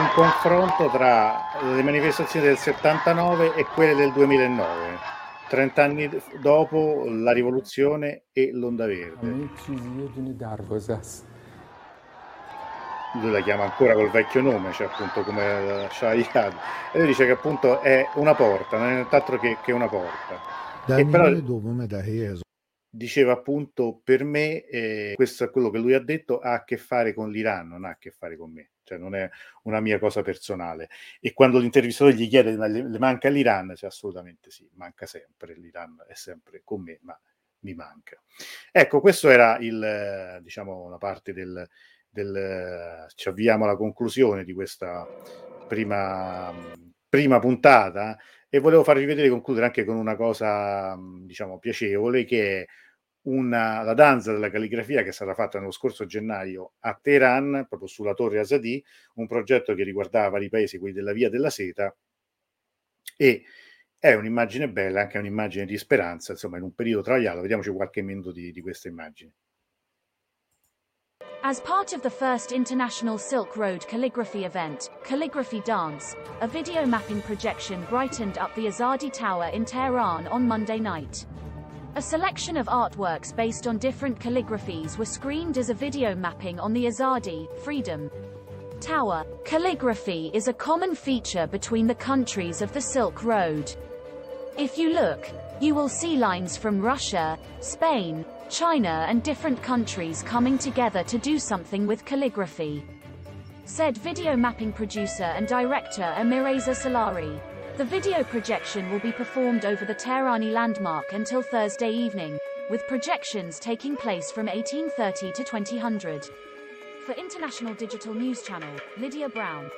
Un confronto tra le manifestazioni del 79 e quelle del 2009, 30 anni dopo la rivoluzione e l'onda verde. Lui la chiama ancora col vecchio nome, cioè appunto come Shah Jihad, e lui dice che appunto è una porta, non è nient'altro che una porta. E però diceva appunto per me questo è quello che lui ha detto, ha a che fare con l'Iran, non ha a che fare con me, cioè non è una mia cosa personale. E quando l'intervistatore gli chiede ma le manca l'Iran, cioè assolutamente sì, manca sempre, l'Iran è sempre con me, ma mi manca. Ecco, questo era il, diciamo, la parte del ci avviamo alla conclusione di questa prima puntata. E volevo farvi vedere, concludere anche con una cosa, diciamo, piacevole, che è la danza della calligrafia che è stata fatta nello scorso gennaio a Teheran, proprio sulla Torre Āzādī, un progetto che riguardava vari paesi, quelli della Via della Seta, e è un'immagine bella, anche un'immagine di speranza, insomma, in un periodo travagliato. Vediamoci qualche minuto di questa immagine. As part of the first International Silk Road calligraphy event, Calligraphy Dance, a video mapping projection brightened up the Azadi Tower in Tehran on Monday night. A selection of artworks based on different calligraphies were screened as a video mapping on the Azadi, Freedom Tower. Calligraphy is a common feature between the countries of the Silk Road. If you look, you will see lines from Russia, Spain, China and different countries coming together to do something with calligraphy, said video mapping producer and director Emirreza Salari. The video projection will be performed over the Tehrani landmark until Thursday evening, with projections taking place from 18:30 to 20:00. For International Digital News Channel, Lydia Brown.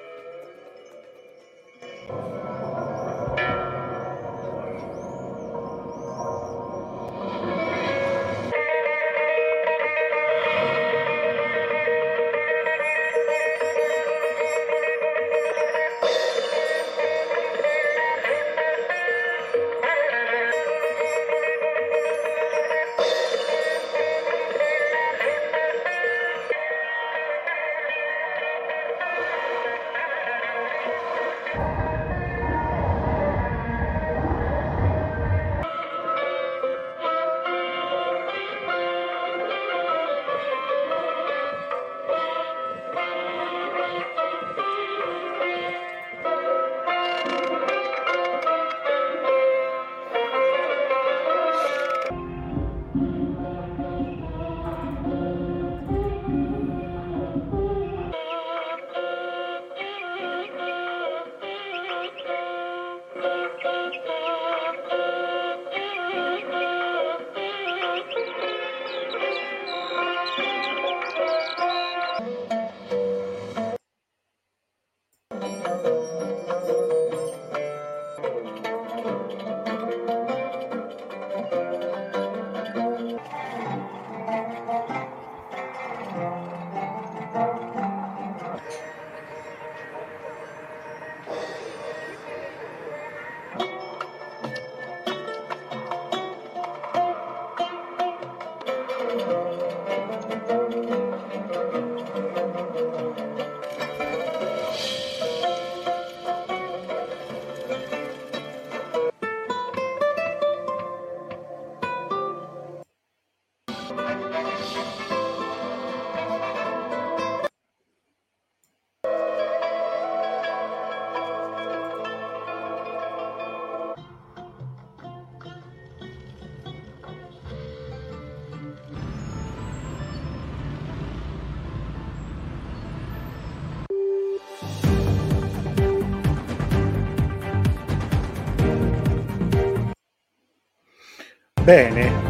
Bene.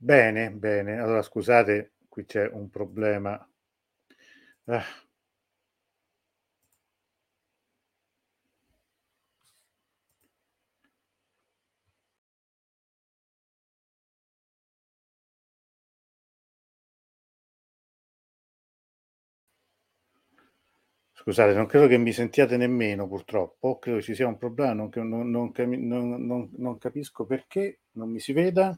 Allora, scusate, qui c'è un problema. Scusate, non credo che mi sentiate nemmeno, purtroppo. Credo ci sia un problema, non capisco perché non mi si veda.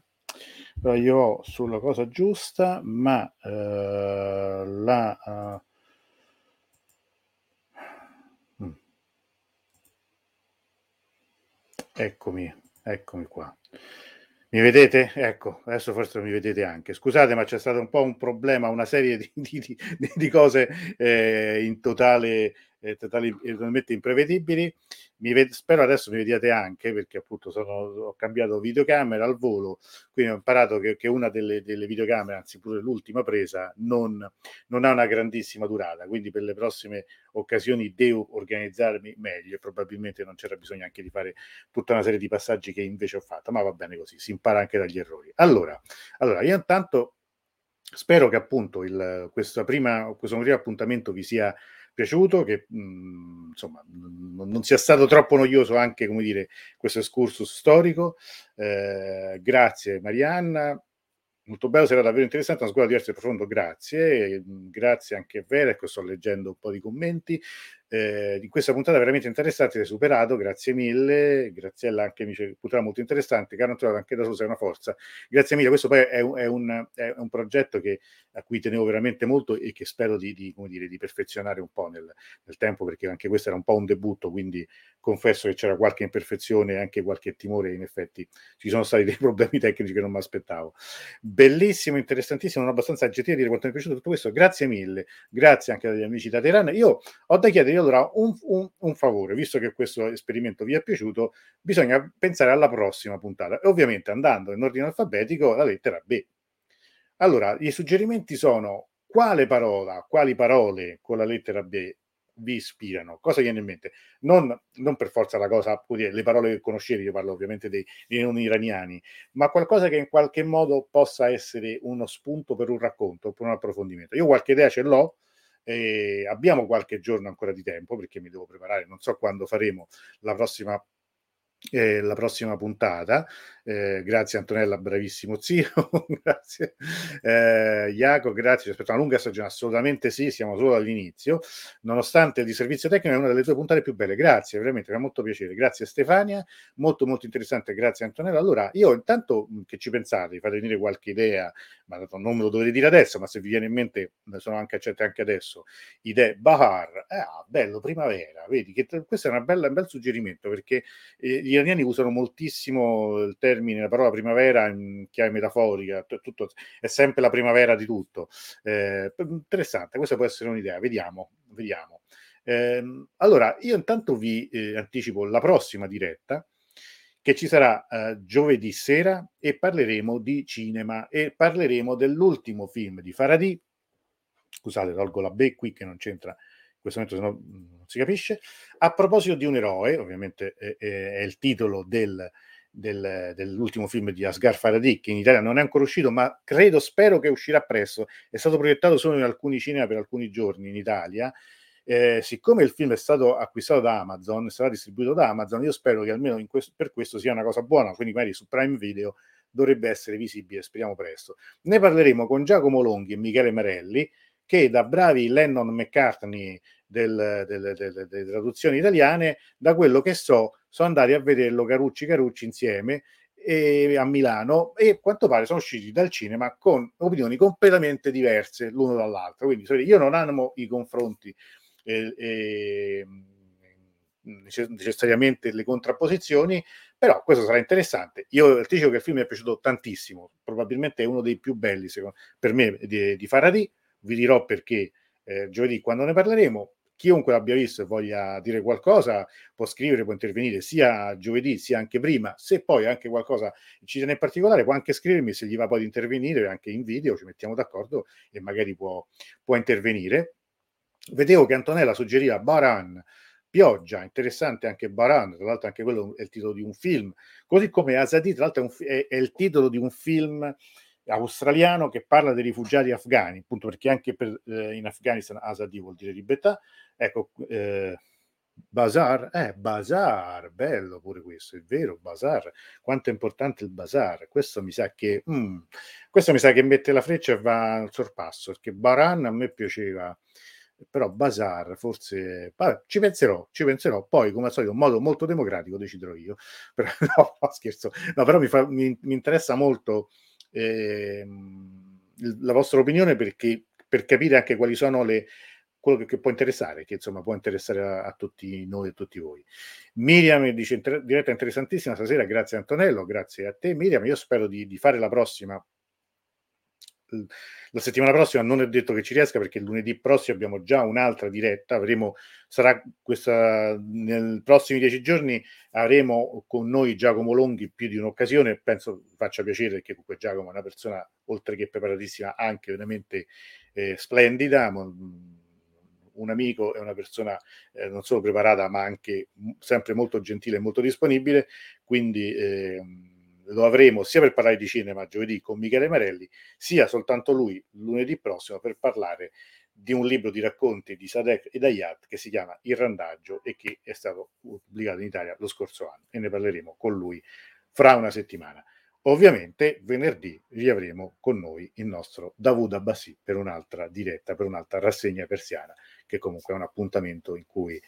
Allora, io ho sulla cosa giusta, ma Eccomi qua. Mi vedete? Ecco, adesso forse mi vedete anche. Scusate, ma c'è stato un po' un problema, una serie di cose in totalmente imprevedibili. Spero adesso mi vediate anche, perché appunto ho cambiato videocamera al volo, quindi ho imparato che una delle videocamere, anzi pure l'ultima presa, non ha una grandissima durata, quindi per le prossime occasioni devo organizzarmi meglio. Probabilmente non c'era bisogno anche di fare tutta una serie di passaggi che invece ho fatto, ma va bene così, si impara anche dagli errori. Allora io intanto spero che appunto questo primo appuntamento vi sia piaciuto, che insomma non sia stato troppo noioso anche, come dire, questo excursus storico. Grazie Marianna, molto bello, sarà davvero interessante, una scuola diversa e profonda, grazie anche a Vera, ecco, sto leggendo un po' di commenti di questa puntata veramente interessante, superato, grazie mille. Graziella anche mi dice puntata molto interessante, caro Antonella, anche da solo sei una forza, grazie mille. Questo poi è un progetto a cui tenevo veramente molto e che spero di perfezionare un po' nel tempo, perché anche questo era un po' un debutto, quindi confesso che c'era qualche imperfezione e anche qualche timore, in effetti ci sono stati dei problemi tecnici che non mi aspettavo. Bellissimo, interessantissimo, non abbastanza aggettivo a dire quanto mi è piaciuto tutto questo, grazie mille, grazie anche agli amici da Teheran. Io ho da chiedere allora un favore, visto che questo esperimento vi è piaciuto, bisogna pensare alla prossima puntata e ovviamente andando in ordine alfabetico la lettera B. Allora, i suggerimenti sono: quali parole con la lettera B vi ispirano, cosa viene in mente, non per forza la cosa, le parole che conoscete, io parlo ovviamente dei non iraniani, ma qualcosa che in qualche modo possa essere uno spunto per un racconto o per un approfondimento. Io qualche idea ce l'ho, abbiamo qualche giorno ancora di tempo perché mi devo preparare, non so quando faremo la prossima puntata. Grazie Antonella, bravissimo Ciro. Grazie Jaco, grazie, aspetta una lunga stagione, assolutamente sì, siamo solo all'inizio, nonostante il disservizio tecnico è una delle tue puntate più belle, grazie, veramente, mi ha molto piacere, grazie Stefania, molto molto interessante, grazie Antonella. Allora, io intanto che ci pensate, fate venire qualche idea, ma non me lo dovete dire adesso, ma se vi viene in mente, sono anche accette anche adesso, idee Bahar, bello, primavera, vedi che questo è un bel suggerimento, perché gli iraniani usano moltissimo il termine, la parola primavera in chiave metaforica, tutto, è sempre la primavera di tutto. Interessante, questa può essere un'idea, vediamo. Allora, io intanto vi anticipo la prossima diretta che ci sarà giovedì sera e parleremo di cinema e parleremo dell'ultimo film di Farhadi. Scusate, tolgo la B qui che non c'entra in questo momento, se no non si capisce. A proposito di un eroe, ovviamente è il titolo dell'ultimo film di Asghar Farhadi, che in Italia non è ancora uscito, ma spero che uscirà presto. È stato proiettato solo in alcuni cinema per alcuni giorni in Italia. Siccome il film è stato acquistato da Amazon, sarà distribuito da Amazon, io spero che almeno per questo sia una cosa buona, quindi magari su Prime Video dovrebbe essere visibile, speriamo presto. Ne parleremo con Giacomo Longhi e Michele Marelli, che da bravi Lennon McCartney delle traduzioni italiane, da quello che so, sono andati a vederlo Carucci insieme a Milano e quanto pare sono usciti dal cinema con opinioni completamente diverse l'uno dall'altro. Quindi io non amo i confronti necessariamente le contrapposizioni, però questo sarà interessante. Io ti dico che il film mi è piaciuto tantissimo, probabilmente è uno dei più belli per me di Farhadi. Vi dirò perché giovedì quando ne parleremo. Chiunque l'abbia visto e voglia dire qualcosa può scrivere, può intervenire sia giovedì sia anche prima, se poi anche qualcosa ci tiene in particolare può anche scrivermi, se gli va poi di intervenire anche in video ci mettiamo d'accordo e magari può intervenire. Vedevo che Antonella suggeriva Baran pioggia, interessante anche Baran, tra l'altro anche quello è il titolo di un film, così come Āzādī tra l'altro è il titolo di un film australiano che parla dei rifugiati afghani, appunto perché anche in Afghanistan Āzādī vuol dire libertà, ecco, Bazar, bello pure questo, è vero, Bazar, quanto è importante il Bazar, questo mi sa che mette la freccia e va al sorpasso, perché Baran a me piaceva, però Bazar forse, vabbè, ci penserò, poi come al solito in modo molto democratico deciderò io, però, no scherzo, no, però mi interessa molto la vostra opinione, perché per capire anche quali sono le quello che può interessare, che insomma può interessare a tutti noi e a tutti voi. Miriam dice, diretta interessantissima stasera, grazie Antonello, grazie a te Miriam, io spero di fare la settimana prossima, non è detto che ci riesca perché lunedì prossimo abbiamo già un'altra diretta, sarà questa, nei prossimi 10 giorni avremo con noi Giacomo Longhi più di un'occasione, penso faccia piacere perché comunque Giacomo è una persona oltre che preparatissima anche veramente splendida, un amico e una persona non solo preparata ma anche sempre molto gentile e molto disponibile, quindi lo avremo sia per parlare di cinema giovedì con Michele Marelli, sia soltanto lui lunedì prossimo per parlare di un libro di racconti di Sadek e Dayat che si chiama Il randaggio e che è stato pubblicato in Italia lo scorso anno, e ne parleremo con lui fra una settimana. Ovviamente venerdì riavremo con noi il nostro Davud Abbasi per un'altra diretta, per un'altra rassegna persiana, che comunque è un appuntamento in cui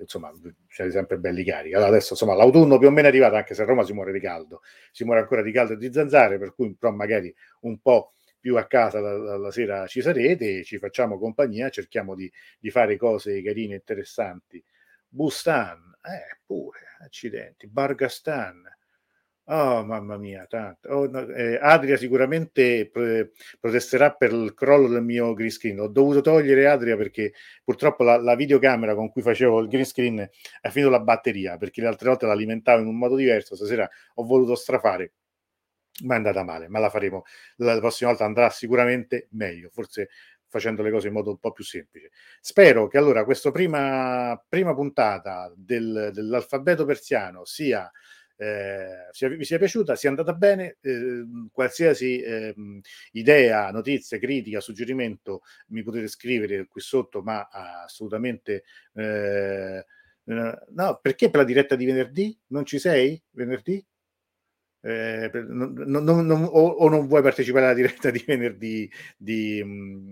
insomma siete sempre belli carichi. Allora adesso insomma l'autunno più o meno è arrivato, anche se a Roma si muore di caldo, si muore ancora di caldo e di zanzare, per cui però magari un po' più a casa la sera ci sarete, ci facciamo compagnia, cerchiamo di fare cose carine e interessanti. Bustan, pure, accidenti, Bargastan. Oh mamma mia, tanto. Oh, no, Adria sicuramente protesterà per il crollo del mio green screen. Ho dovuto togliere Adria perché purtroppo la videocamera con cui facevo il green screen è finita la batteria, perché le altre volte la alimentavo in un modo diverso, stasera ho voluto strafare, ma è andata male, ma la faremo, la prossima volta andrà sicuramente meglio, forse facendo le cose in modo un po' più semplice. Spero che allora questa prima puntata dell'alfabeto persiano vi sia piaciuta, sia andata bene, qualsiasi idea, notizia, critica, suggerimento mi potete scrivere qui sotto, ma assolutamente no, perché per la diretta di venerdì? Non ci sei? Venerdì? Non non vuoi partecipare alla diretta di venerdì di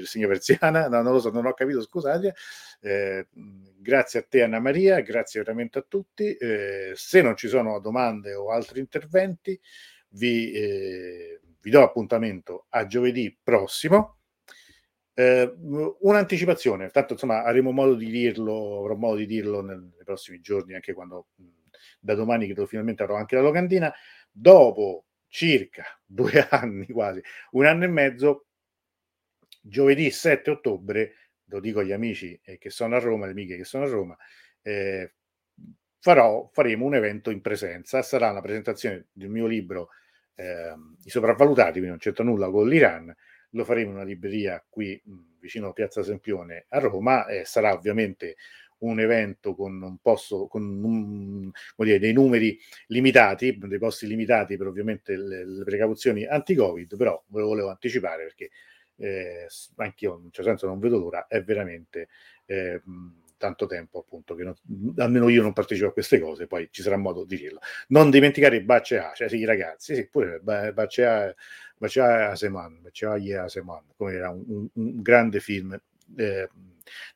Rassegna Persiana? No, non lo so, non ho capito, scusate. Grazie a te Anna Maria, grazie veramente a tutti. Se non ci sono domande o altri interventi, vi do appuntamento a giovedì prossimo. Un'anticipazione, tanto insomma avrò modo di dirlo nei prossimi giorni, anche quando da domani credo finalmente avrò anche la locandina, dopo circa 2 anni, quasi 1 anno e mezzo, giovedì 7 ottobre, lo dico agli amici che sono a Roma, le amiche che sono a Roma, faremo un evento in presenza, sarà una presentazione del mio libro I sopravvalutati, quindi non c'entra nulla con l'Iran, lo faremo in una libreria qui vicino a Piazza Sempione a Roma, sarà ovviamente un evento con dei numeri limitati, dei posti limitati per ovviamente le precauzioni anti-Covid, però ve lo volevo anticipare perché anche io in un certo senso non vedo l'ora, è veramente tanto tempo appunto che almeno io non partecipo a queste cose, poi ci sarà modo di dirlo. Non dimenticare i Barā-ye Āzādī, cioè sì ragazzi, sì pure Barā-ye Āzādī, come era un grande film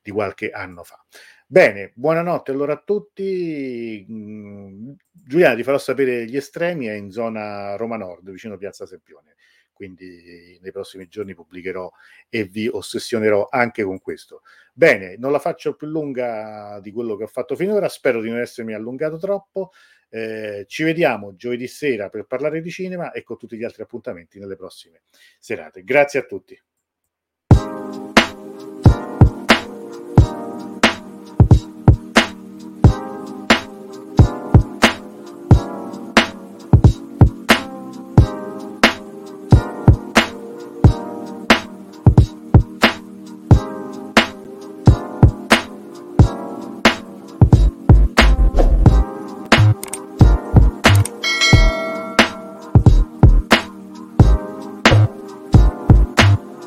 di qualche anno fa. Bene, buonanotte allora a tutti. Giuliana, ti farò sapere gli estremi, è in zona Roma Nord, vicino Piazza Sempione, quindi nei prossimi giorni pubblicherò e vi ossessionerò anche con questo. Bene, non la faccio più lunga di quello che ho fatto finora, spero di non essermi allungato troppo, ci vediamo giovedì sera per parlare di cinema e con tutti gli altri appuntamenti nelle prossime serate. Grazie a tutti.